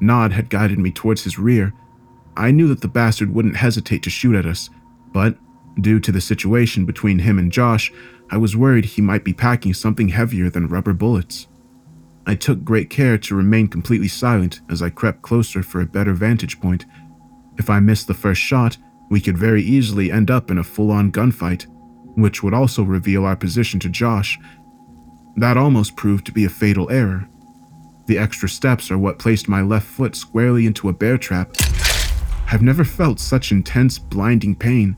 Nod had guided me towards his rear. I knew that the bastard wouldn't hesitate to shoot at us, but due to the situation between him and Josh, I was worried he might be packing something heavier than rubber bullets. I took great care to remain completely silent as I crept closer for a better vantage point. If I missed the first shot, we could very easily end up in a full-on gunfight, which would also reveal our position to Josh. That almost proved to be a fatal error. The extra steps are what placed my left foot squarely into a bear trap. I've never felt such intense, blinding pain.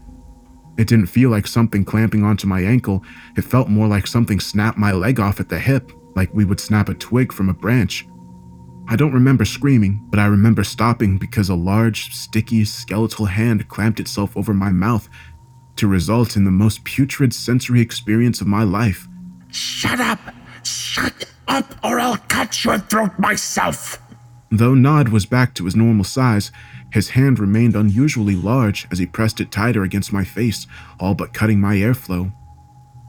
It didn't feel like something clamping onto my ankle. It felt more like something snapped my leg off at the hip, like we would snap a twig from a branch. I don't remember screaming, but I remember stopping because a large, sticky, skeletal hand clamped itself over my mouth to result in the most putrid sensory experience of my life. Shut up! Shut up or I'll cut your throat myself! Though Nod was back to his normal size, his hand remained unusually large as he pressed it tighter against my face, all but cutting my airflow.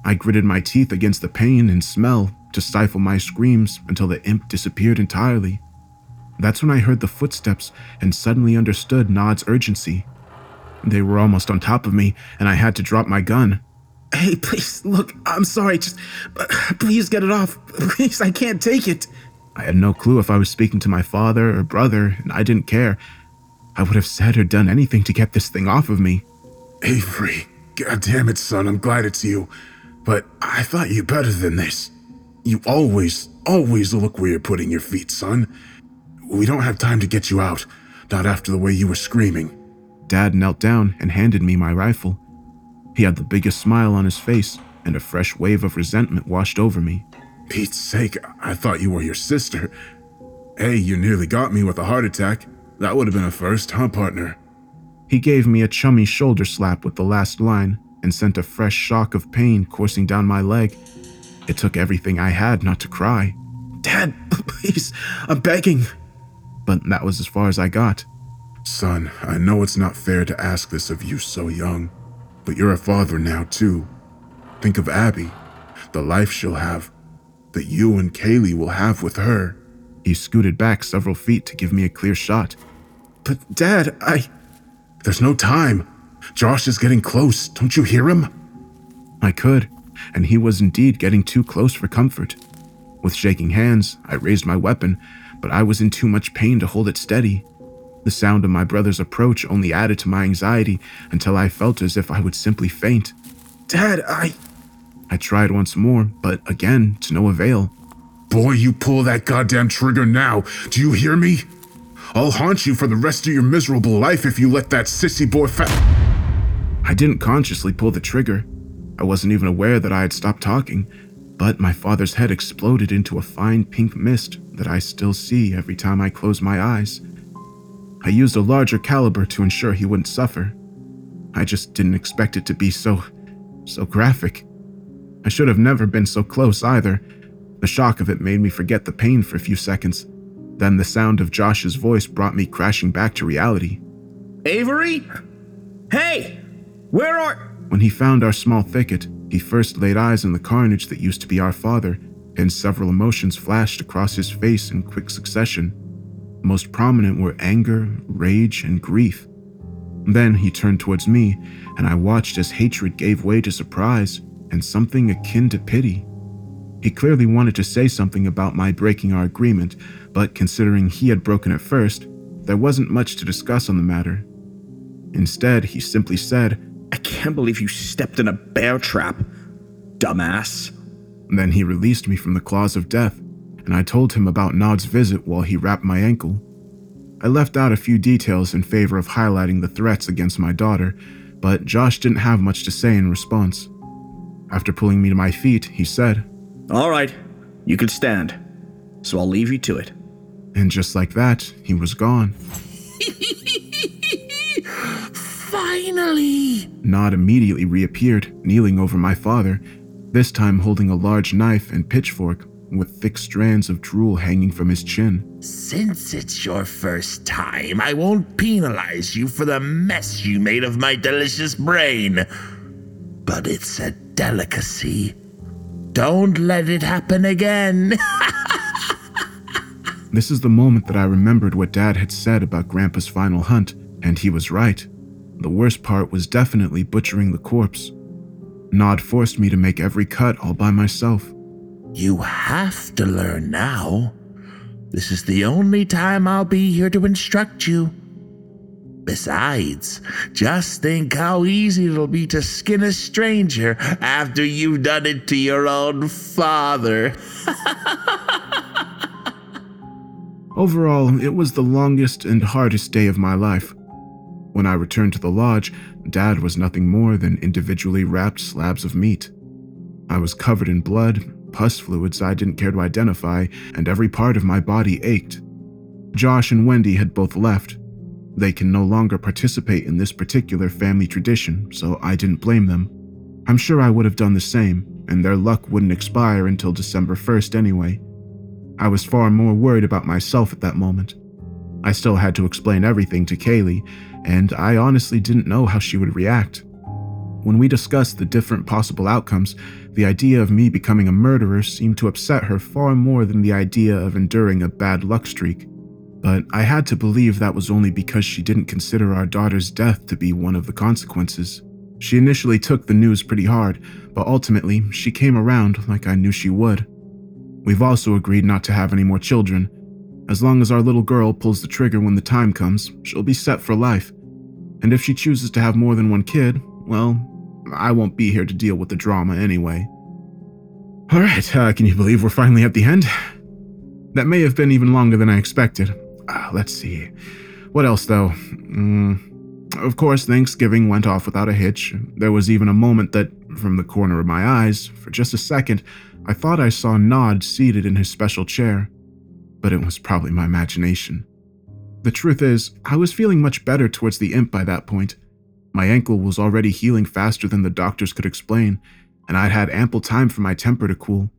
I gritted my teeth against the pain and smell to stifle my screams until the imp disappeared entirely. That's when I heard the footsteps and suddenly understood Nod's urgency. They were almost on top of me, and I had to drop my gun. Hey, please, look, I'm sorry, just please get it off. Please, I can't take it. I had no clue if I was speaking to my father or brother, and I didn't care. I would have said or done anything to get this thing off of me. Avery, goddamn it, son, I'm glad it's you, but I thought you better than this. You always, always look where you're putting your feet, son. We don't have time to get you out, not after the way you were screaming. Dad knelt down and handed me my rifle. He had the biggest smile on his face, and a fresh wave of resentment washed over me. Pete's sake, I thought you were your sister. Hey, you nearly got me with a heart attack. That would have been a first, huh, partner? He gave me a chummy shoulder slap with the last line and sent a fresh shock of pain coursing down my leg. It took everything I had not to cry. Dad, please, I'm begging. But that was as far as I got. Son, I know it's not fair to ask this of you so young, but you're a father now, too. Think of Abby, the life she'll have, that you and Kaylee will have with her. He scooted back several feet to give me a clear shot. But Dad, I... There's no time. Josh is getting close. Don't you hear him? I could, and he was indeed getting too close for comfort. With shaking hands, I raised my weapon, but I was in too much pain to hold it steady. The sound of my brother's approach only added to my anxiety until I felt as if I would simply faint. Dad, I... I tried once more, but again, to no avail. Boy, you pull that goddamn trigger now. Do you hear me? I'll haunt you for the rest of your miserable life if you let that sissy boy fa- I didn't consciously pull the trigger. I wasn't even aware that I had stopped talking, but my father's head exploded into a fine pink mist that I still see every time I close my eyes. I used a larger caliber to ensure he wouldn't suffer. I just didn't expect it to be so, so graphic. I should have never been so close either. The shock of it made me forget the pain for a few seconds. Then the sound of Josh's voice brought me crashing back to reality. Avery? Hey! Where are... When he found our small thicket, he first laid eyes on the carnage that used to be our father, and several emotions flashed across his face in quick succession. Most prominent were anger, rage, and grief. Then he turned towards me, and I watched as hatred gave way to surprise and something akin to pity. He clearly wanted to say something about my breaking our agreement, but considering he had broken it first, there wasn't much to discuss on the matter. Instead, he simply said, I can't believe you stepped in a bear trap, dumbass. Then he released me from the claws of death, and I told him about Nod's visit while he wrapped my ankle. I left out a few details in favor of highlighting the threats against my daughter, but Josh didn't have much to say in response. After pulling me to my feet, he said, All right, you can stand, so I'll leave you to it. And just like that, he was gone. Finally! Nod immediately reappeared, kneeling over my father, this time holding a large knife and pitchfork with thick strands of drool hanging from his chin. Since it's your first time, I won't penalize you for the mess you made of my delicious brain. But it's a delicacy. Don't let it happen again. This is the moment that I remembered what Dad had said about Grandpa's final hunt, and he was right. The worst part was definitely butchering the corpse. Nod forced me to make every cut all by myself. You have to learn now. This is the only time I'll be here to instruct you. Besides, just think how easy it'll be to skin a stranger after you've done it to your own father. Overall, it was the longest and hardest day of my life. When I returned to the lodge, Dad was nothing more than individually wrapped slabs of meat. I was covered in blood, pus fluids I didn't care to identify, and every part of my body ached. Josh and Wendy had both left. They can no longer participate in this particular family tradition, so I didn't blame them. I'm sure I would have done the same, and their luck wouldn't expire until December first anyway. I was far more worried about myself at that moment. I still had to explain everything to Kaylee, and I honestly didn't know how she would react. When we discussed the different possible outcomes, the idea of me becoming a murderer seemed to upset her far more than the idea of enduring a bad luck streak. But I had to believe that was only because she didn't consider our daughter's death to be one of the consequences. She initially took the news pretty hard, but ultimately she came around like I knew she would. We've also agreed not to have any more children. As long as our little girl pulls the trigger when the time comes, she'll be set for life. And if she chooses to have more than one kid, well, I won't be here to deal with the drama anyway. Alright, uh, can you believe we're finally at the end? That may have been even longer than I expected. Uh, let's see. What else, though? Mm, of course, Thanksgiving went off without a hitch. There was even a moment that, from the corner of my eyes, for just a second, I thought I saw Nod seated in his special chair. But it was probably my imagination. The truth is, I was feeling much better towards the imp by that point. My ankle was already healing faster than the doctors could explain, and I'd had ample time for my temper to cool.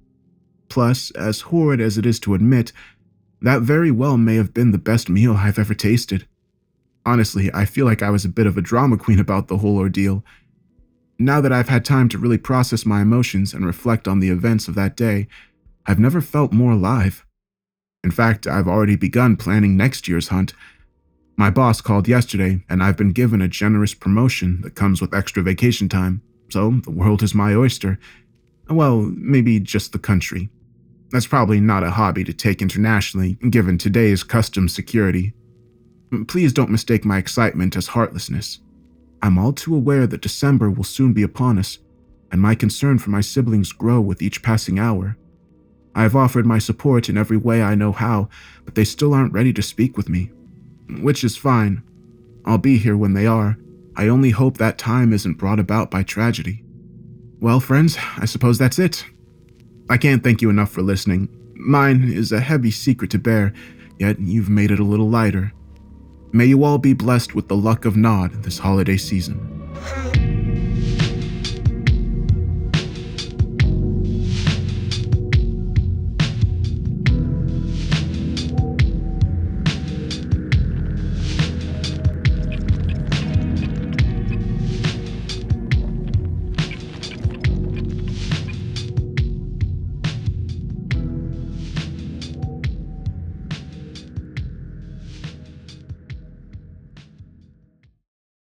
Plus, as horrid as it is to admit, that very well may have been the best meal I've ever tasted. Honestly, I feel like I was a bit of a drama queen about the whole ordeal. Now that I've had time to really process my emotions and reflect on the events of that day, I've never felt more alive. In fact, I've already begun planning next year's hunt. My boss called yesterday, and I've been given a generous promotion that comes with extra vacation time, so the world is my oyster. Well, maybe just the country. That's probably not a hobby to take internationally, given today's customs security. Please don't mistake my excitement as heartlessness. I'm all too aware that December will soon be upon us, and my concern for my siblings grow with each passing hour. I have offered my support in every way I know how, but they still aren't ready to speak with me. Which is fine. I'll be here when they are. I only hope that time isn't brought about by tragedy. Well, friends, I suppose that's it. I can't thank you enough for listening. Mine is a heavy secret to bear, yet you've made it a little lighter. May you all be blessed with the luck of Nod this holiday season.